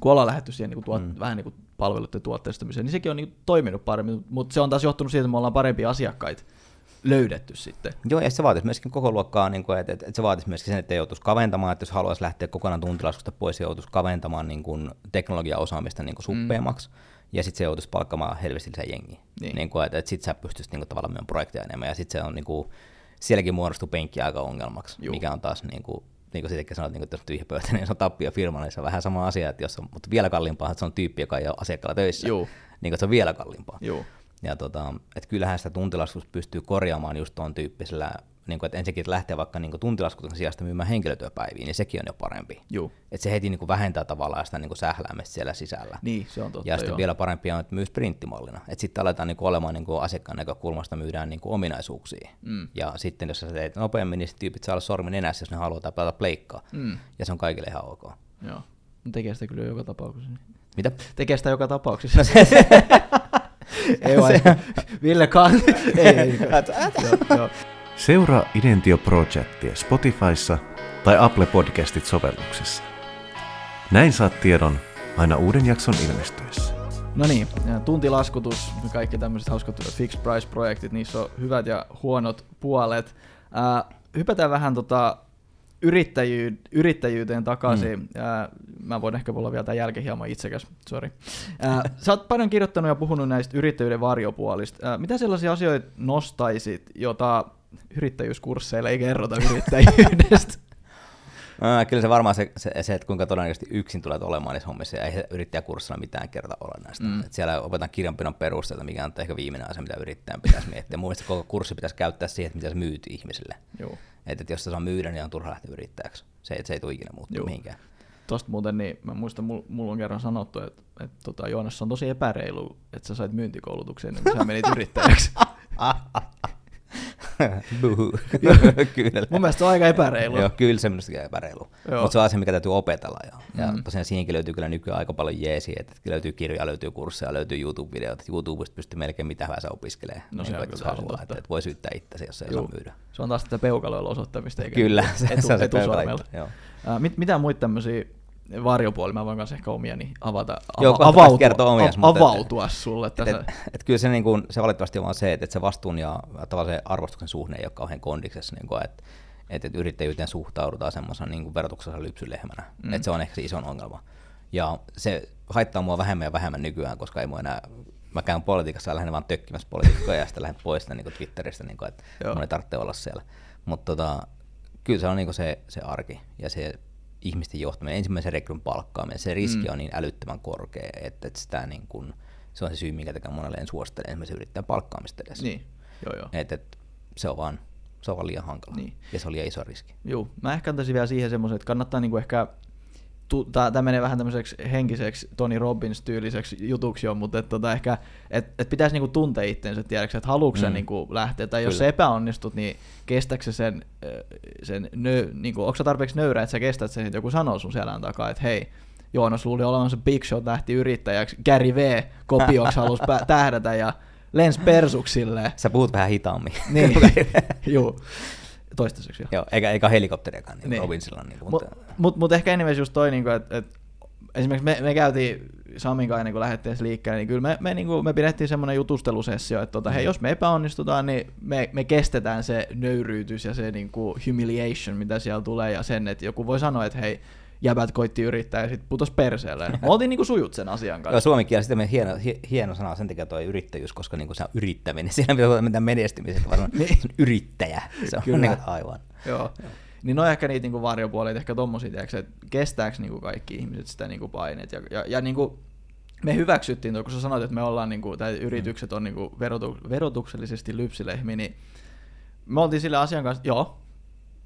kun ollaan lähdetty siihen niin kuin tuot, mm. vähän niin kuin palveluiden tuotteistamiseen, niin sekin on niin kuin toiminut paremmin, mutta se on taas johtunut siitä, että me ollaan parempia asiakkaita löydetty sitten. Joo, ja se vaatisi myöskin koko luokkaa, niin kuin, että, että, että se vaatisi myöskin sen, että joutuisi kaventamaan, että jos haluaisi lähteä kokonaan tuntilaskusta pois, se joutuisi kaventamaan niin kuin teknologiaosaamista niin kuin suppeammaksi, mm. ja sitten se joutuisi palkkaamaan helvestillisiä jengiä. Niin. Niin kuin, että, että sitten sä pystyisit niin kuin, tavallaan meidän projekteja enemmän, ja sitten se on, niin kuin, sielläkin muodostuu penkki aika ongelmaksi, Juh. mikä on taas, niin kuin, niin kuin siitäkin sanoit, niin kuin, että jos on tyhjä pöytä, niin se on tappio firma, niin se on vähän sama asia, että jos on, mutta vielä kalliimpaa, että se on tyyppi, joka ei ole asiakkaalla töissä, Juh. niin kuin, että se on vielä kalliimpaa. Juh. Ja tota, et kyllähän sitä tuntilaskutus pystyy korjaamaan just tuon tyyppisellä, niin kun, että ensinnäkin lähtee vaikka niin tuntilaskutuksen sijasta myymään henkilötyöpäiviin, niin sekin on jo parempi. Että se heti niin kun, vähentää tavallaan sitä niin sähläämistä siellä sisällä. Niin, se on totta, ja sitten vielä parempi on, että myy sprinttimallina. Että sitten aletaan niin kun, olemaan niin kun, asiakkaan näkökulmasta, myydään niin kun, ominaisuuksia. Mm. Ja sitten jos sä teet nopeammin, niin tyypit saa olla sormin enässä, jos ne haluaa tai pelata pleikkaa. Mm. Ja se on kaikille ihan ok. Joo. No tekee sitä kyllä joka tapauksessa. Mitä? Tekee sitä joka tapauksessa. No se, se. Ei vai, Ville Kahn. Ei, ei. Seuraa Identio-projektia Spotifyssa tai Apple Podcastit-sovelluksessa. Näin saat tiedon aina uuden jakson ilmestyessä. No niin, tuntilaskutus, kaikki tämmöiset hauskat fixed price-projektit, niissä on hyvät ja huonot puolet. Äh, hypätään vähän tota yrittäjyy- yrittäjyyteen takaisin. Mm. Äh, mä voin ehkä olla vielä tämän jälkeen hieman itsekäs, sori. Äh, sä oot paljon kirjoittanut ja puhunut näistä yrittäjyyden varjopuolista. Äh, mitä sellaisia asioita nostaisit, jota yrittäjyyskursseilla ei kerrota yrittäjyydestä? Kyllä se varmaan se, se, se, että kuinka todennäköisesti yksin tulet olemaan niissä hommissa, ja ei se yrittäjäkurssilla mitään kerta ole näistä. Mm. Et siellä opetan kirjanpidon perusteita, mikä on ehkä viimeinen asia, mitä yrittäjän pitäisi miettiä. Mun mielestä koko kurssi pitäisi käyttää siihen, että mitä sä myyt ihmisille. Että et jos sä saa myydä, niin on turha lähteä yrittäjäksi. Se, se ei tule ikinä muuttua mihinkään. Tuosta muuten, niin mä muistan, mulla mul on kerran sanottu, että et, tota, Joonas on tosi epäreilu, että sä sait myyntikoulutukseen, niin sä menit yrittäjäksi. Mun mielestä se on aika epäreilu. Joo, kyllä se minustakin on epäreilu. Mutta se on asia, mikä täytyy opetella. Jo. Ja mm-hmm. tosiaan siihenkin löytyy kyllä nykyään aika paljon jeesiä. Että löytyy kirjoja, löytyy kursseja, löytyy YouTube-videoita. YouTubesta pystyy melkein mitä hyvänsä opiskelemaan. No se on kyllä haluaa, että et voi syyttää itseäsi, jos ei Juu. saa myydä. Se on taas tätä peukaloilla osoittamista. Eikä kyllä, etu, se, se on se peukaloilla. Uh, mit, mitä muita tämmöisiä varjopuolia? Mä voin kanssa ehkä omiani avata, a- Joo, avautua, omias, a- avautua et, sulle. Et, et, et kyllä se, niin kuin, se valitettavasti on se, että et se vastuun ja tavallaan se arvostuksen suhde ei ole kauhean kondiksessa, niin että et, et yrittäjyyteen suhtaudutaan semmoisena niin verotuksessa lypsylehmänä. Mm. Et se on ehkä se isoin ongelma. Ja se haittaa mua vähemmän ja vähemmän nykyään, koska ei mua enää... Mä käyn politiikassa ja lähden vaan tökkimässä politiikkoja ja sitten lähden pois sitä, niin Twitteristä, niin että mun ei tarvitse olla siellä. Mutta tota, kyllä se on niin se, se arki ja se ihmisten johtaminen, ensimmäisen rekryn palkkaaminen, se riski mm. on niin älyttömän korkea, että sitä niin kun, se on se syy, minkä tekee monelle en suosittele ensimmäisen yrittäjän palkkaamista edes. Niin. Joo, joo. Et, et, se on vaan, se on vaan liian hankala niin. Ja se on liian iso riski. Joo, mä ehkä antaisin vielä siihen semmoisen, että kannattaa niinku ehkä... Tämä menee vähän tämmöiseksi henkiseksi Tony Robbins-tyyliseksi jutuksi jo, mutta et tota ehkä, et, et pitäisi niinku tuntea itseensä, tiedäksä, että haluatko mm. niinku lähteä, tai jos Kyllä. sä epäonnistut, niin kestäksä sen, sen nö, niinku, onko sä tarpeeksi nöyrä, että sä kestät sen, että joku sanoo sun selän takaa, että hei, Joonas luuli olevansa big shot, lähti yrittäjäksi, Gary V kopioksi halusi pä- tähdätä ja lens persuksille. Sä puhut vähän hitaammin. Niin, juu. Toistaiseksi jo. Joo, eikä, eikä helikopteriakaan niin niin. Robinsillaan. Niin mutta mut, mut ehkä enemmän just toi, niin että et, esimerkiksi me, me käytiin Samin kanssa ennen kuin lähdettiin liikkeelle, niin kyllä me, me, niin kuin, me pidettiin semmoinen jutustelusessio, että tota, hei, jos me epäonnistutaan, niin me, me kestetään se nöyryytys ja se niin kuin humiliation, mitä siellä tulee, ja sen, että joku voi sanoa, että hei, jäbät koitti yrittää ja sitten putos perseelle. Me oltiin niinku sujut sen asian kanssa. Joo, suomen kielessä sitten hieno, hieno sana sen takia tuo yrittäjyys, koska niinku se on yrittäminen. Siinä pitää olla mitään menestymistä, vaan yrittäjä. Se on niinku aivan. Joo. Niin no ehkä niitä niinku varjopuoleita, ehkä tommosia, tiedätkö, että kestääkö niinku kaikki ihmiset sitä niinku paineet. Ja, ja, ja niinku me hyväksyttiin, kun sä sanoit, että me ollaan, niinku, tai yritykset on niinku verotu, verotuksellisesti lypsilehmi, niin me oltiin sille asian kanssa, joo,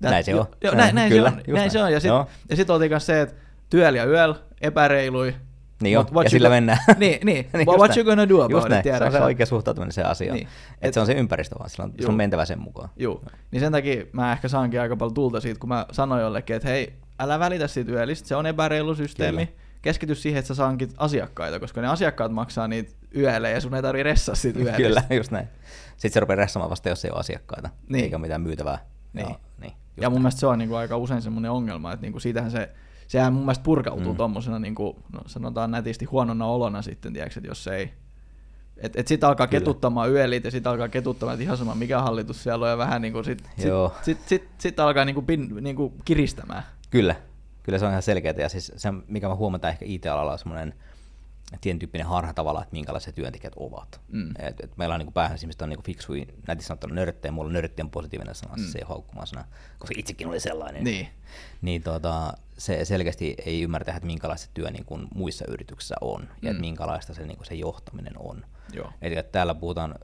That, näin se on. Jo, näin, näin, Kyllä, se on. näin se on. Ja sitten sit oltiin myös se, että työllä ja yöllä, epäreilui. Niin jo, ja sillä go- mennään. Niin, niin. niin what näin. you gonna do about it? Se on se oikea suhtautuminen se asia. Niin. Että et, se on se ympäristö vaan, sillä on, on mentävä sen mukaan. Joo. Niin sen takia mä ehkä saankin aika paljon tulta siitä, kun mä sanoin jollekin, että hei, älä välitä siitä yölistä, se on epäreilu systeemi. Kyllä. Keskity siihen, että sä sankit asiakkaita, koska ne asiakkaat maksaa niitä yölle ja sun ei tarvitse ressaa siitä yölistä. Kyllä, just näin. Sitten se rupeaa ressaamaan vasta, jos ei ole asiakkaita, eikä mitään myytävää. Niin. No, niin, ja mun mielestä se on niinku aika usein semmoinen ongelma, että niinku siitähän se, sehän mun mielestä purkautuu mm. tommosena, niinku, no, sanotaan nätisti huonona olona sitten, tiiäks, että jos ei, että et sit alkaa Kyllä. ketuttamaan yölit ja sit alkaa ketuttamaan, että ihan sama mikä hallitus siellä on ja vähän niinku sit, sit, sit, sit, sit, sit alkaa niinku, pin, niinku kiristämään. Kyllä, kyllä se on ihan selkeätä ja siis se mikä mä huomataan ehkä I T-alalla on semmoinen tietyn tyyppinen harha tavalla, että minkälaisia työntekijät ovat. Mm. Et, et meillä on niin päähän ihmiset on niin fiksuja, nätissä sanottuna nörttejä, mulla on nörttien positiivinen sana, mm. se ei ole haukkumaan sana, koska itsekin oli sellainen. Niin. Niin, tota, se selkeästi ei ymmärrä, että minkälaista työ niin kuin muissa yrityksissä on mm. ja että minkälaista se, niin kuin se johtaminen on. Eli täällä puhutaan,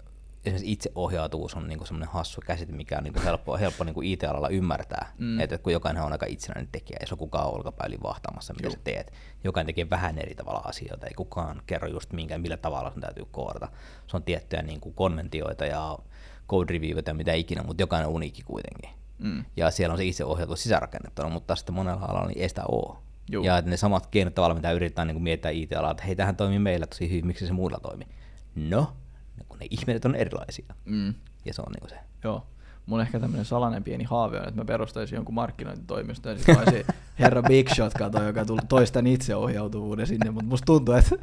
esimerkiksi itseohjautuvuus on niin semmoinen hassu käsite, mikä on niin helppo, helppo niin I T-alalla ymmärtää, mm. että kun jokainen on aika itsenäinen tekijä, ei se ole kukaan olkapäin vahtaamassa, mitä Juh. sä teet. Jokainen tekee vähän eri tavalla asioita, ei kukaan kerro just minkä, millä tavalla sun täytyy koodata. Se on tiettyjä niin kuin konventioita ja code reviewita ja mitä ikinä, mutta jokainen on uniikki kuitenkin. Mm. Ja siellä on se itseohjautuvuus sisärakennettuna, mutta sitten monella alalla niin ei sitä ole. Juh. Ja ne samat keinot tavalla, mitä yritetään niin miettiä I T-alalla, että hei, tämähän toimii meillä tosi hyvin, miksi se muulla toimii? No? Kun ne ihmiset on erilaisia. Mm. Ja se on niinku se. Joo. mun ehkä tämmönen salainen pieni haave on, että mä perustaisin jonkun markkinointitoimisto ja sitten olisin herra Big Shot kato, joka tuli toistan itseohjautuvuuden sinne, mutta musta tuntuu, että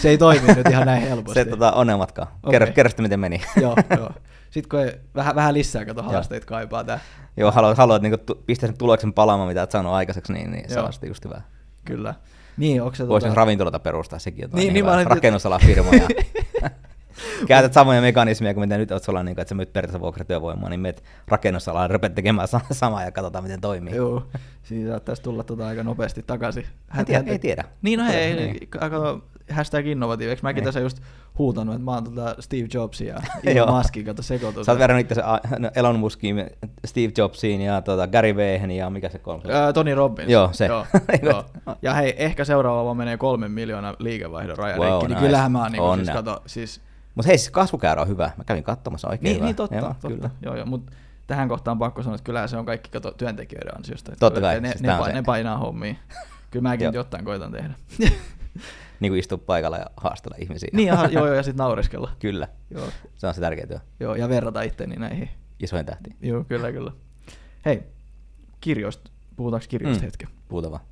se ei toimi nyt ihan näin helposti. Se tota, onnea matkaa. Okay. Kerro, kerro miten meni. Joo, joo. Sitten kun ei, vähän, vähän lisää kato haasteita kaipaa tää. Joo, haluat, haluat niin pistää sen tuloksen palaamaan, mitä et sanoo aikaiseksi, niin, niin se on sitten just hyvä. Kyllä. Niin, voisin tuota... ravintolata perustaa sekin, että niin, niin, niin, rakennusala firma. Ja... käytät samoja mekanismeja kuin mitä nyt olet sellainen, että sä myyt periaatteessa vuokratyövoimaa, niin menet rakennusalaan ja röpät tekemään samaa ja katsotaan miten toimii. Joo, siinä saattaisi tulla tuota aika nopeasti takaisin. Hät, ei, hät, ei tiedä. Niin, no ei, niin. Kato, hashtag innovatiiviksi. Mäkin niin. Tässä just huutanut, että mä oon tuota Steve Jobsia ja Muskin, kato sekoitus. Sä oot verran itse Elon Muskiin, Steve Jobsiin ja tuota Gary Vayhen ja mikä se kolme? Öö, Tony Robbins. Joo, se. Joo, joo. Ja hei, ehkä seuraava vaan menee kolmen miljoonan liikevaihdon rajareikki, wow, niin nice. Kyllähän mä oon niinku, siis kato, siis mutta hei, siis kasvukäyrä on hyvä. Mä kävin katsomassa oikein niin, hyvä. Niin, totta. Joo, totta. Kyllä. Joo, joo, mutta tähän kohtaan pakko sanoa, että kyllähän se on kaikki kato, työntekijöiden ansiosta. Totta kai. Ne, siis ne, pa- ne painaa hommia. Kyllä mäkin nyt jotain koitan tehdä. Niin kuin istua paikalla ja haastella ihmisiä. Niin, ja, joo, joo, ja sitten naureskella. Kyllä. Joo. Se on se tärkeä työ. Joo, ja verrata itseäni näihin isoihin tähtiin. Joo, kyllä, kyllä. Hei, kirjoista. Puhutaanko kirjoista mm. hetken? Puhuta vaan.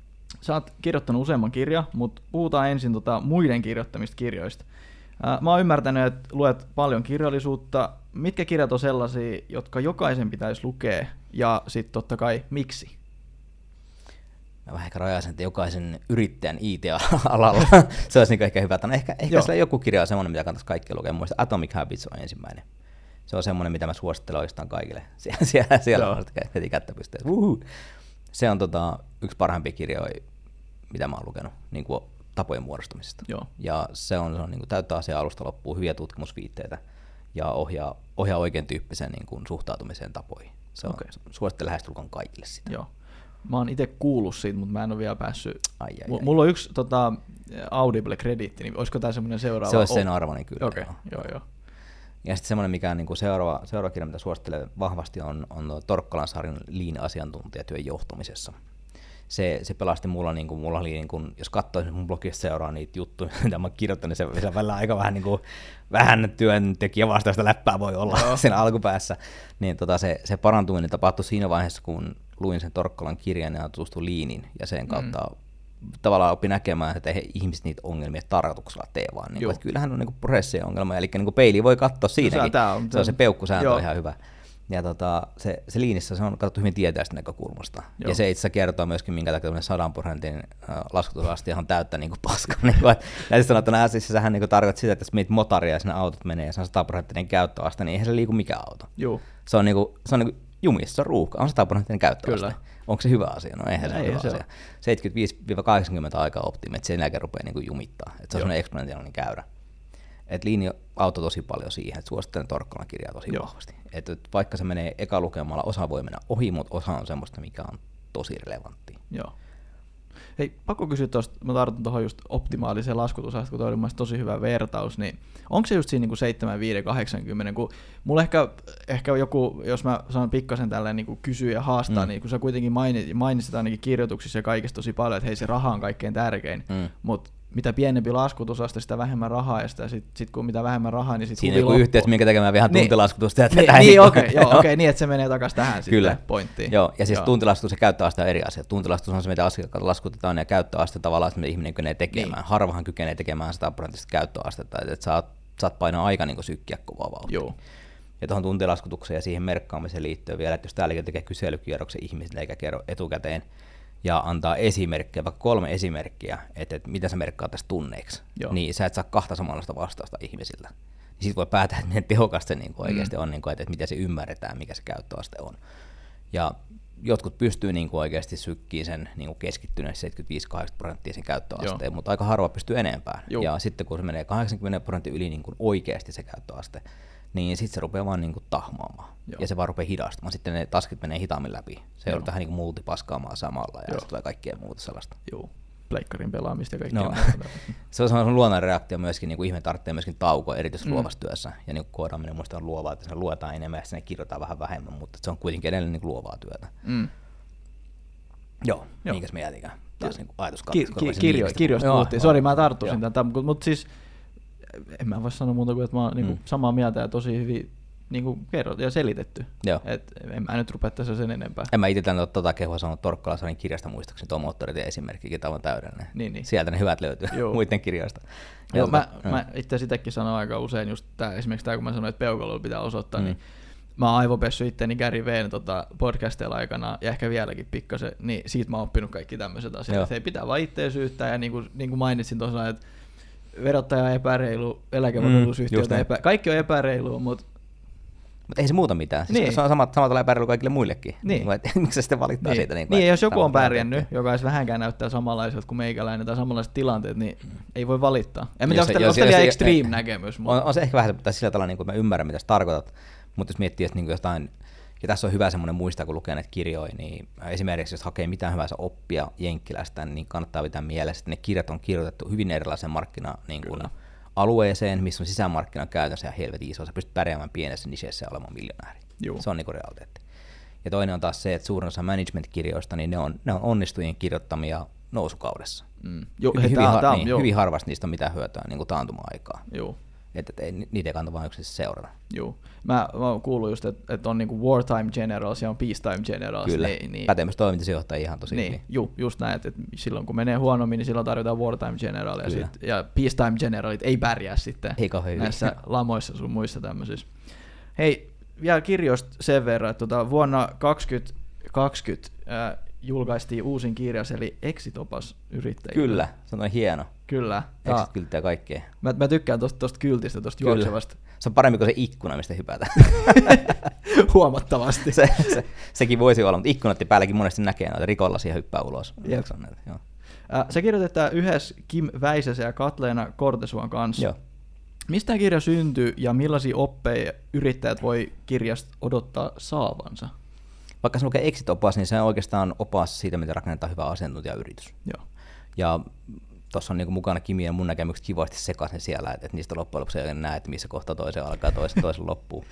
Sä oot kirjoittanut useamman kirjan, mutta puhutaan ensin tota muiden kirjoittamista kirjoista. Mä oon ymmärtänyt, että luet paljon kirjallisuutta. Mitkä kirjat on sellaisia, jotka jokaisen pitäisi lukea, ja sitten totta kai miksi? Mä vähän ehkä rajaisin, että jokaisen yrittäjän I T-alalla se olisi niin ehkä hyvä. No ehkä ehkä sillä joku kirja on semmoinen, mitä kannattaisi kaikki lukea. Muista Atomic Habits on ensimmäinen. Se on semmoinen, mitä mä suosittelen oikeastaan kaikille. Siellä, siellä, siellä on heti kättä pisteessä. Se on tota, yksi parhaimpia kirjoja, mitä mä oon lukenut. Niin kuin tapojen muodostumisesta. Joo. Ja se on, se on niin kuin täyttää asiaa alusta loppuun, hyviä tutkimusviitteitä ja ohjaa, ohjaa oikean tyyppisen niin kuin suhtautumiseen tapoihin. Se on, okay. Suosittelen lähestulkoon kaikille sitä. Joo. Mä oon itse kuullut siitä, mutta mä en ole vielä päässyt. Ai, ai, ai, mulla ai. on yksi tota, Audible-krediitti, niin olisiko tää semmoinen seuraava? Se olisi sen arvoinen kyllä. Okay. Joo. Joo, joo. Ja sitten semmoinen, mikä on niin kuin seuraava, seuraava kirja, mitä suosittelen vahvasti, on, on Torkkalan sarjan Lean-asiantuntijatyön johtamisessa. Se, se pelasti mulla, niin kuin, mulla oli, niin kuin, jos katsoin mun blogista seuraa niitä juttuja, mitä mä oon kirjoittanut, niin se välillä aika vähän, niin kuin, vähän työntekijä vastaista läppää voi olla no. sen alkupäässä. Niin, tota, se, se parantuminen tapahtui siinä vaiheessa, kun luin sen Torkkalan kirjan ja tutustuin Leaniin, ja sen kautta mm. tavallaan oppi näkemään, että ei ihmiset niitä ongelmia tarkoituksella tee, vaan niin kuin, kyllähän on niin prosessien ongelma, eli niin peiliä voi katsoa siinäkin. Tämä on, se on se peukkusääntö joo. ihan hyvä. Ja tota, se, se Leanissä se on katsottu hyvin tietäistä näkökulmasta. Joo. Ja se itse kertoo myöskin, minkä takia sadan prosentin laskutusastihan on täyttä niin paskaa. Niin ja sitten sanottuna, että sehän niin tarkoittaa sitä, että jos meitä motaria ja sinne autot menee ja se on sata prosenttinen käyttöaste, niin eihän se liiku mikään auto. Joo. Se on, niin kuin, se on niin jumissa, se on ruuhka, on sata prosenttinen käyttöaste. Kyllä. Onko se hyvä asia? No eihän se ole hyvä se asia. seitsemänkymmentäviisi kahdeksankymmentä aikaa optimi, että sen jälkeen rupeaa niin jumittaa. Et se on semmoinen eksponentiaalinen käyrä. Et Lean auttoi tosi paljon siihen, että suosittelen Torkkalan kirjaa tosi Joo. vahvasti. Et vaikka se menee eka lukemalla, osa voi mennä ohi, mutta osa on semmoista, mikä on tosi relevanttia. Joo. Hei, pakko kysyä tuosta, mä tartun tuohon just optimaaliseen laskutusasteen, kun toi oli mun mielestä tosi hyvä vertaus, niin onko se just siinä niin seitsemän viisi kahdeksankymmentä, kun mulla ehkä, ehkä joku, jos mä sanon pikkasen tälleen niin kysyä ja haastaa, mm. niin kun sä kuitenkin mainitsit ainakin kirjoituksissa ja kaikessa tosi paljon, että hei se raha on kaikkein tärkein, mm. mutta mitä pienempi laskutusaste, sitä vähemmän rahaa, ja sitten sit, kun mitä vähemmän rahaa, niin sitten huvi loppuu. Siinä on joku yhteys, minkä tekemään vähän tuntilaskutusta. Niin, niin, niin okei, okay, okay, niin että se menee takaisin tähän sitten pointtiin. Joo, ja siis joo. tuntilaskutus ja käyttöaste on eri asia. Tuntilaskutus on se, mitä asiakkaat laskutetaan, ja käyttöaste tavallaan, että ihminen kykenee tekemään. Niin. Harvahan kykenee tekemään sata prosenttista käyttöastetta, että saat, saat painaa aika niin sykkiä kovaa vauhtia. Joo. Ja tuohon tuntilaskutukseen ja siihen merkkaamiseen liittyen vielä, että jos täälläkin tekee kyselykierroksen ihmisille eikä kerro etukäteen, ja antaa esimerkkejä, vaikka kolme esimerkkiä, että, että mitä sä merkkaat tässä tunneiksi, Joo. niin sä et saa kahta samanlaista vastausta ihmisiltä. Sitten voi päätellä, että miten tehokasta se niin kuin oikeasti mm. on, niin kuin, että, että miten se ymmärretään, mikä se käyttöaste on. Ja jotkut pystyy niin kuin oikeasti sykkiin sen niin keskittyneen seitsemänkymmentäviisi kahdeksankymmentä prosenttia sen käyttöasteen, Joo. mutta aika harva pystyy enempään. Joo. Ja sitten kun se menee kahdeksankymmentä prosenttia yli niin kuin oikeasti se käyttöaste, niin sitten se rupeaa vaan niinku tahmaamaan. Joo. Ja se vaan rupeaa hidastumaan. Sitten ne taskit menee hitaammin läpi. Se joutuu vähän niinku multipaskaamaan samalla ja sitten tulee kaikkea muuta sellaista. Joo. Pleikkarin pelaamista ja kaikkea no. muuta. Se on semmoinen luonnon reaktio myöskin, niinku ihminen tarvitsee myöskin taukoa erityisesti mm. luovassa työssä. Ja niinku koodaaminen muista on luovaa, että se luetaan enemmän ja sinne kirjoitetaan vähän vähemmän, mutta se on kuitenkin edelleen niinku luovaa työtä. Mm. Joo, Joo. minkäs me jätikään? Taas niinku ajatuskattis. Ki- ki- kirjo- kirjoista puhuttiin. Sori, mä tarttuisin tämän, mutta siis en mä voi sanoa muuta kuin, että mä oon mm. niinku samaa mieltä ja tosi hyvin niin kuin kerrottu ja selitetty. Et en mä nyt rupea tässä sen enempää. En mä itse tänne ole tota kehua sanonut Torkkalaisen kirjasta muistaakseni, tuo moottoritien esimerkkikin, tämä on täydellinen. Niin, niin. Sieltä ne hyvät löytyy muiden kirjoista. Joo, mä, mm. mä itse sitäkin sanon aika usein, just tää, esimerkiksi tämä kun mä sanoin, että peukalolla pitää osoittaa, mm. niin mä oon aivopessut itteeni Gary V:n tota, podcasteilla aikana, ja ehkä vieläkin pikkasen, niin siitä mä oon oppinut kaikki tämmöiset asiat. Se pitää vaan itteen syyttää, ja niin kuin, niin kuin mainitsin tuossa, että verottaja on epäreilu, eläkevakuutusyhtiötä mm, epä... Kaikki on epäreilua, mutta... Mutta ei se muuta mitään. Siis niin. Se on samat, samalla epäreilu kaikille muillekin. Niin. Miksi sitten valittaa niin. siitä? Niin, niin jos joku on pärjännyt, joka ei vähänkään näyttää samanlaiselta kuin meikäläinen tai samanlaiset tilanteet, niin mm. ei voi valittaa. En mitä onko tämä extreme näkemys? On, on se ehkä vähän sillä tavalla, niin kuin mä ymmärrän, mitä sä tarkoitat. Mutta jos miettii, että niin jotain, ja tässä on hyvä semmoinen muistaa, kun lukee näitä kirjoja, niin esimerkiksi jos hakee mitään hyvänsä oppia jenkkilästä, niin kannattaa pitää mielessä, että ne kirjat on kirjoitettu hyvin erilaiseen markkina-alueeseen, niin missä on sisämarkkina käytännössä ja helvetin iso. Sä pystyt pärjäämään pienessä nicheessä ja olemaan miljonääri. Juu. Se on niin kuin realiteetti. Ja toinen on taas se, että suurin osa management-kirjoista, niin ne on, ne on onnistujien kirjoittamia nousukaudessa. Mm. Joo, hyvin, tämä, hyvin, tämä, niin, hyvin harvasti niistä on mitään hyötyä niin kuin taantuma-aikaa. Joo. Että niitä ei kannata vain yksisesti seurata. Joo. Mä, mä oon kuullut just, että et on niinku wartime generals ja on peacetime generals. Kyllä, niin, pätemys toimintasijohtaja ihan tosi. Niin, niin. Juu, just näin, että et silloin kun menee huonommin, niin silloin tarvitaan wartime general ja, sit, ja peacetime generalit ei pärjää sitten ei näissä lamoissa sun muissa tämmöisissä. Hei, vielä kirjoista sen verran, että tuota, vuonna kaksituhattakaksikymmentä äh, julkaistiin uusin kirjas, eli Exit-opas yrittäjille. Kyllä, se on hieno. Kyllä. Exit-kylttejä kaikkea. Mä, mä tykkään tosta, tosta kyltistä, tosta juoksevasta. Se on parempi kuin se ikkuna, mistä hypätään. Huomattavasti. Se, se, sekin voisi olla, mutta ikkunatti päälläkin monesti näkee noita rikollaisia hyppää ulos. Näitä, joo. Äh, se kirjoitetaan yhdessä Kim Väisäsen ja Katleena Kortesuon kanssa. Joo. Mistä kirja syntyy ja millaisia oppeja yrittäjät voi kirjasta odottaa saavansa? Vaikka se lukee exit-opas, niin se on oikeastaan opas siitä, miten rakennetaan hyvä asiantuntijayritys. Joo. Ja tuossa on niin kuin mukana Kimi ja mun näkemykset kivasti sekaisin siellä, että niistä loppujen lopuksi ei näe, että missä kohtaa toiseen alkaa toisen toisen loppuun.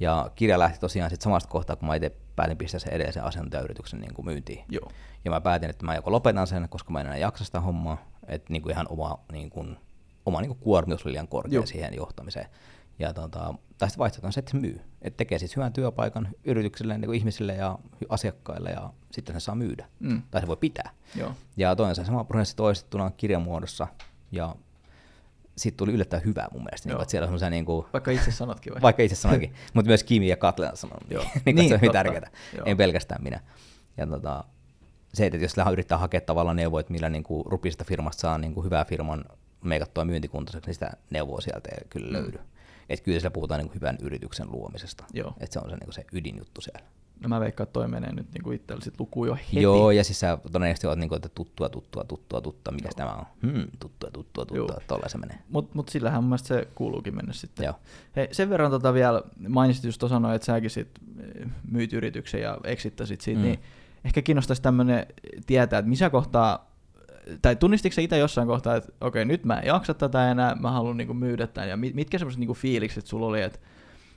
Ja kirja lähti tosiaan sit samasta kohtaa, kun mä itse päätin pistää sen edellisen asiantuntijayrityksen niin kuin myyntiin. Joo. Ja mä päätin, että mä joko lopetan sen, koska mä en enää jaksa sitä hommaa, että niin kuin ihan oma, niin kuin, oma niin kuin kuormitus oli liian korkea Joo. siihen johtamiseen. Ja tuota, tästä vaihtoehto on se, että se myy. Et tekee siis hyvän työpaikan yrityksille, niin ihmisille ja asiakkaille ja sitten se saa myydä. Mm. Tai se voi pitää. Joo. Ja toinen se sama prosessi toistettuna kirjan muodossa ja siitä tuli yllättäen hyvää mun mielestä. Niin, että siellä on semmoisia, niin kuin, vaikka itse sanotkin. Vai? Vaikka itse sanotkin. Mutta myös Kimi ja Katleena sanonut. niin, niin, se on hyvin tärkeää. En pelkästään minä. Ja tuota, se, että jos yrittää hakea tavallaan neuvoja, että millä niin kuin rupisesta firmasta saa niin kuin hyvää firman meikattua myyntikuntoiseksi, niin sitä neuvoa sieltä ei kyllä löydy. Mm. Että kyllä siellä puhutaan niinku hyvän yrityksen luomisesta, että se on se, niinku se ydinjuttu siellä. No mä veikkaan, että toi menee nyt niinku itsellä sit lukuun jo heti. Joo, ja siis sä todennäköisesti oot niinku, että tuttua, tuttua, tuttua, tuttua, mikäs tämä on? Hmm, tuttua, tuttua, tuttua, tolleen se menee. Mutta mut sillähän mun mielestä se kuuluukin mennä sitten. Joo. Hei, sen verran tota vielä mainitsit just tuossa, että säkin sit myit yrityksen ja eksittäsit siitä, mm. niin ehkä kiinnostaisi tämmönen tietää, että missä kohtaa tai tunnistitko sä itse jossain kohtaa, että okei, nyt mä en jaksa tätä enää, mä haluan niinku myydä tämän, ja mitkä semmoiset niinku fiilikset sulla oli, että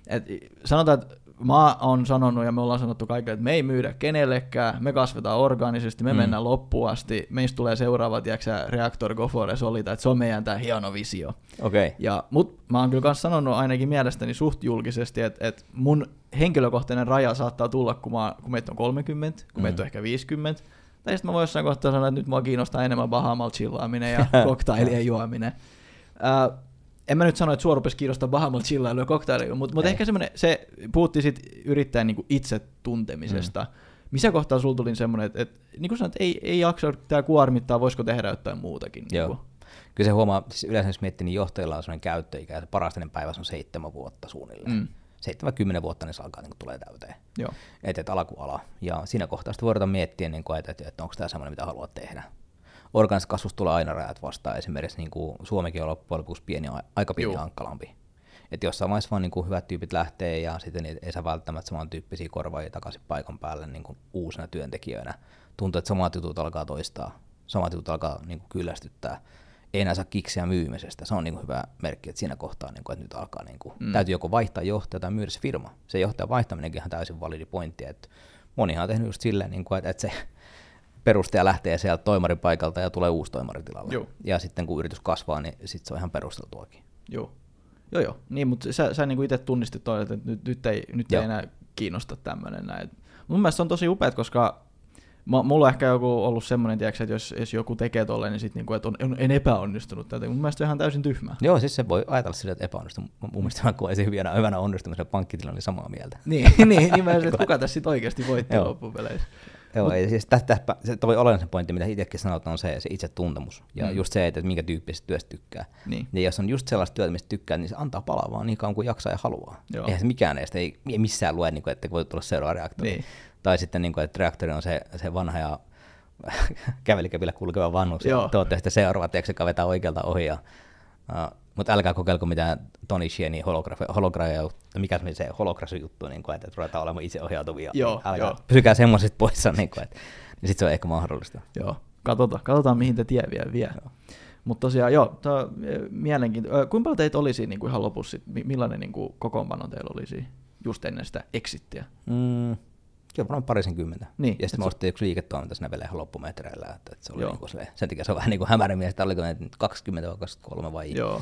et, sanotaan, että mä oon sanonut ja me ollaan sanottu kaikille, että me ei myydä kenellekään, me kasvetaan orgaanisesti, me mm. mennään loppuun asti, meistä tulee seuraava, tiiäksä, Reaktor, Gofore, Solita, että se on meidän tää hieno visio. Okay. Ja, mut mä oon kyllä kanssa sanonut ainakin mielestäni suht julkisesti, että et mun henkilökohtainen raja saattaa tulla, kun, mä, kun meitä on kolmekymmentä, kun mm. meitä on ehkä viisikymmentä, tai sitten mä voin jossain kohtaa sanoa, että nyt mua kiinnostaa enemmän Bahamalla chillaaminen ja koktailien juominen. Äh, en mä nyt sano, että sua rupesi kiinnostaa Bahamalla chillailu ja koktailia, mutta mut ehkä semmoinen, se puhuttiin sit yrittäjän niinku itse tuntemisesta. Mm. Missä kohtaa sulla tuli semmoinen, että et, niin kuin sanoit, ei, ei jaksa tää kuormittaa, voisiko tehdä jotain muutakin? Joo. Niin kyllä se huomaa, siis yleensä jos miettii, niin johtajilla on semmoinen käyttöikä, että parastainen päivä on seitsemän vuotta suunnilleen. Mm. seitsemän kymmenen vuotta niin se alkaa, niin kun tulee täyteen, että et ala kuin ala. Ja siinä kohtaa sitten voidaan miettiä, niin kun, että, että onko tämä sellainen, mitä haluat tehdä. Organisesta kasvusta tulee aina rajat vastaan. Esimerkiksi niin kuin Suomikin on loppujen lopuksi pieni, aika pieni ja hankalampi. Että jossain vaiheessa vaan niin kuin hyvät tyypit lähtee ja sitten ei saa välttämättä samantyyppisiä korvaajia takaisin paikan päälle niin kuin uusina työntekijöinä. Tuntuu, että samat jutut alkaa toistaa, samat jutut alkaa niin kuin kyllästyttää. Ei enää saa kiksiä myymisestä. Se on niin kuin hyvä merkki, että siinä kohtaa, niin kuin, että nyt alkaa, niin kuin, mm. täytyy joko vaihtaa johtaja tai myydä se firma. Se johtajan vaihtaminenkin on täysin validi pointti. Että monihan on tehnyt just silleen, niin kuin, että se perustaja lähtee sieltä toimaripaikalta ja tulee uusi toimaritilalle. Joo. Ja sitten kun yritys kasvaa, niin sit se on ihan perusteltuakin. Joo. Joo joo, niin, mutta sä, sä niinku itse tunnistit toi, että nyt, nyt, ei, nyt ei enää kiinnosta tämmöinen näin. Mun mielestä se on tosi upeat, koska mä, mulla on ehkä joku ollut semmoinen, tiedätkö, että jos, jos joku tekee tolleen, niin sit niinku, että on, en epäonnistunut tätä. Mun mielestä se on ihan täysin tyhmää. Joo, siis se voi ajatella sille, että epäonnistunut. Mun mielestä mä koen sen hyvänä, hyvänä onnistumisella pankkitilanne samaa mieltä. Niin, niin, niin mä ajattelin, että kuka tässä sit oikeasti voitti loppupeleissä. Joo, mut, ei, siis toi olennaisen pointti, mitä itsekin sanot, on se, se itsetuntemus ja mm. just se, että minkä tyyppisestä työstä tykkää. Niin. Ja jos on just sellaista työtä, mistä tykkää, niin se antaa palaa vaan niin kauan kuin jaksaa ja haluaa. Joo. Eihän se mikään edes, ei missään lue, että voi tulla seuraava reaktori. Niin. Tai sitten, että reaktori on se, se vanha ja kävelikäpillä kulkeva vanhus. Joo. Tuotte sitten seuraava, joka vetää oikealta ohi. Ja, uh, mutta älkää kokeilko mitään Tony Shenin holografia, mikä se holografia-juttu, niin että ruvetaan olemaan itseohjautuvia. Joo, älkää, jo. Pysykää semmoisista poissa, niin, niin sitten se on ehkä mahdollista. Joo, katsotaan, katsotaan mihin te tie vielä vie. Mutta tosiaan, joo, tämä on mielenkiintoista. Kuinka paljon teitä oli siinä niin kuin ihan lopussa? Millainen niin kuin kokoonpano teillä oli siinä just ennen sitä exittiä? Mm. Kyllä varmaan parisenkymmentä. Niin, ja sitten mä ostin yksi liiketoiminta siinä vielä ihan loppumetreillä. Että se oli niinku se, sen takia se on vähän niin kuin hämärin mielestä, oliko ne kaksikymmentä vai kaksikymmentäkolme vai? Joo,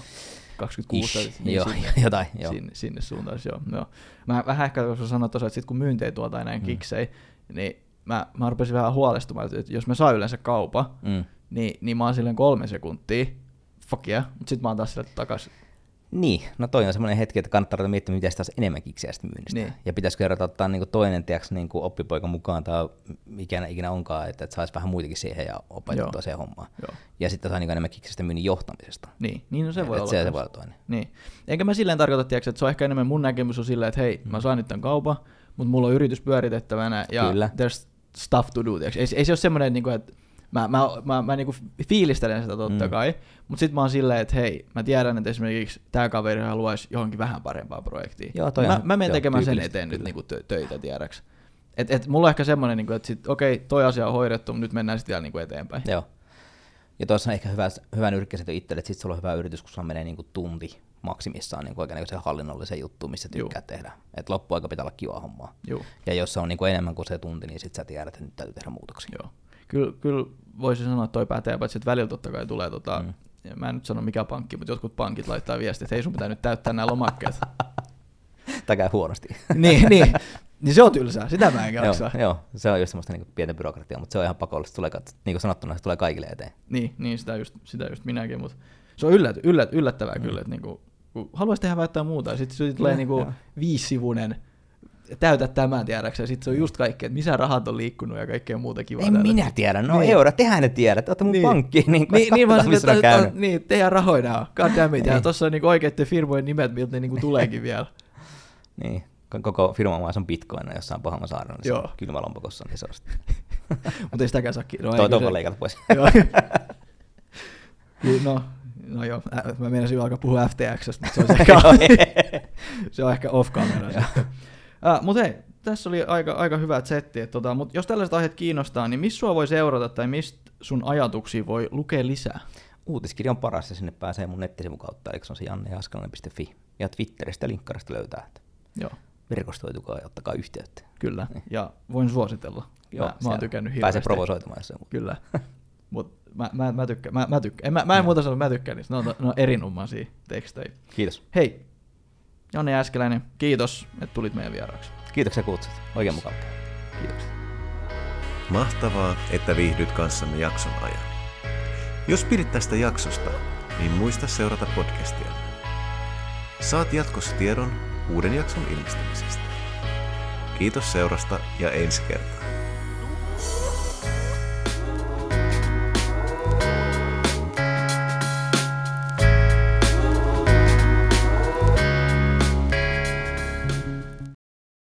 kaksikymmentäkuusi. Ish, niin joo, sinne, jotain. Joo. Sinne, sinne suuntaan, joo. joo. Mä vähän ehkä, kun sä sanoit tosiaan, että sit kun myynti ei tuota enää kiksei, mm. niin mä, mä rupesin vähän huolestumaan, että jos mä saan yleensä kaupa, mm. niin, niin mä oon silleen kolme sekuntia, fuck yeah, mutta sit mä oon taas sille takaisin. Niin, no toi on semmoinen hetki, että kannattaa ruveta miettimään, mitä taas enemmän kiksiä sitä myynnistä. Niin. Ja pitäisikö ruveta ottaa niinku toinen tiiäks, niinku oppipoika mukaan tai mikä ikinä onkaan, että et saisi vähän muitakin siihen ja opetettua se hommaan. Joo. Ja sitten saa niinku enemmän kiksiä sitä myynnin johtamisesta. Niin, niin no se, et voi et olla se, se voi olla toinen. Niin. Enkä mä silleen tarkoita, tiiäks, että se on ehkä enemmän mun näkemys on silleen, että hei, mä saan nyt tämän kaupan, mutta mulla on yritys pyöritettävänä ja kyllä. There's stuff to do. Ei, ei se ole semmoinen, että Mä, mä, mä, mä niinku fiilistelen sitä totta kai, mm. mutta sit mä oon silleen, että hei, mä tiedän, että esimerkiksi tää kaveri haluaisi johonkin vähän parempaa projektia. Joo, mä on, mä menen tekemään sen eteen kyllä. Nyt niinku tö, töitä, tiedäks. Et, et mulla on ehkä semmonen, niinku, että sit, okei, toi asia on hoidettu, mutta nyt mennään sit vielä niinku eteenpäin. Joo. Ja tuossa on ehkä hyvä, hyvä nyrkkisääntö itselle, että sit sulla on hyvä yritys, kun sulla menee niinku tunti maksimissaan niinku oikein se hallinnollisen juttu, missä tykkää tehdä. Et loppuaika pitää olla kivaa hommaa. Juu. Ja jos se on niinku enemmän kuin se tunti, niin sit sä tiedät, että nyt täytyy tehdä muutoksia. Joo. Kyllä, kyllä voisi sanoa, että toi pätee, paitsi että välillä totta kai tulee, tota, mm. mä en nyt sano mikä pankki, mutta jotkut pankit laittaa viestiä, että hei sun pitää nyt täyttää nämä lomakkeet. Tämä käy huonosti. niin, niin, niin se on tylsää, sitä mä enkä jaksaa. Joo, joo, se on just semmoista niin pientä byrokratiaa, mutta se on ihan pakollista, tulee, niin kuin sanottuna se tulee kaikille eteen. Niin, niin sitä, just, sitä just minäkin, mutta se on yllät, yllät, yllättävää mm. kyllä, että niin kuin, kun haluaisi tehdä jotain muuta, ja sitten sit tulee niin kuin viisivuinen täytä tämän tiedäksä, ja sitten se on just kaikkea, että missä rahat on liikkunut ja kaikkea muuta kivaa. En minä tiedä, no niin. Euro, tehän ne tiedät, ota mun niin. Pankkiin, niin katsotaan niin, niin, missä on käynyt. Niin, teidän rahoina on, god damn it, ja tuossa on niinku oikeiden firmojen nimet, miltä ne niinku tuleekin vielä. Niin, koko firma maassa on bitcoina jossain pahamman saarella, niin kylmälompakossa on isosti. Mutta ei sitäkään saa kiinni. Toi toivon leikata pois. No. No joo, mä meinasin alkaa puhua F T X:stä, mutta se on ehkä off-camera. Ah, mutta hei, tässä oli aika, aika hyvät setti. Tota, mutta jos tällaiset aiheet kiinnostaa, niin missä sua voi seurata tai mistä sun ajatuksia voi lukea lisää? Uutiskirja on paras ja sinne pääsee mun nettisivun kautta, eli se on se janne jääskeläinen piste fi. Ja Twitteristä ja linkkarista löytää. Joo. Verkostoitukaa ja ottakaa yhteyttä. Kyllä, niin. Ja voin suositella. Joo, mä, mä oon tykännyt hirveästi. Pääsee provosoitumaan jossain. Kyllä, mutta mä, mä, mä tykkään. Mä, mä, tykkään. Mä, mä en no. muuta sanoa, mä tykkään niistä. Ne on, ne on erinomaisia tekstejä. Kiitos. Hei. Janne Jääskeläinen, kiitos, että tulit meidän vieraaksi. Kiitoksia kutsut. Oikein mukavaa. Kiitos. Mahtavaa, että viihdyt kanssamme jakson ajan. Jos pidit tästä jaksosta, niin muista seurata podcastia. Saat jatkossa tiedon uuden jakson ilmestymisestä. Kiitos seurasta ja ensi kertaa.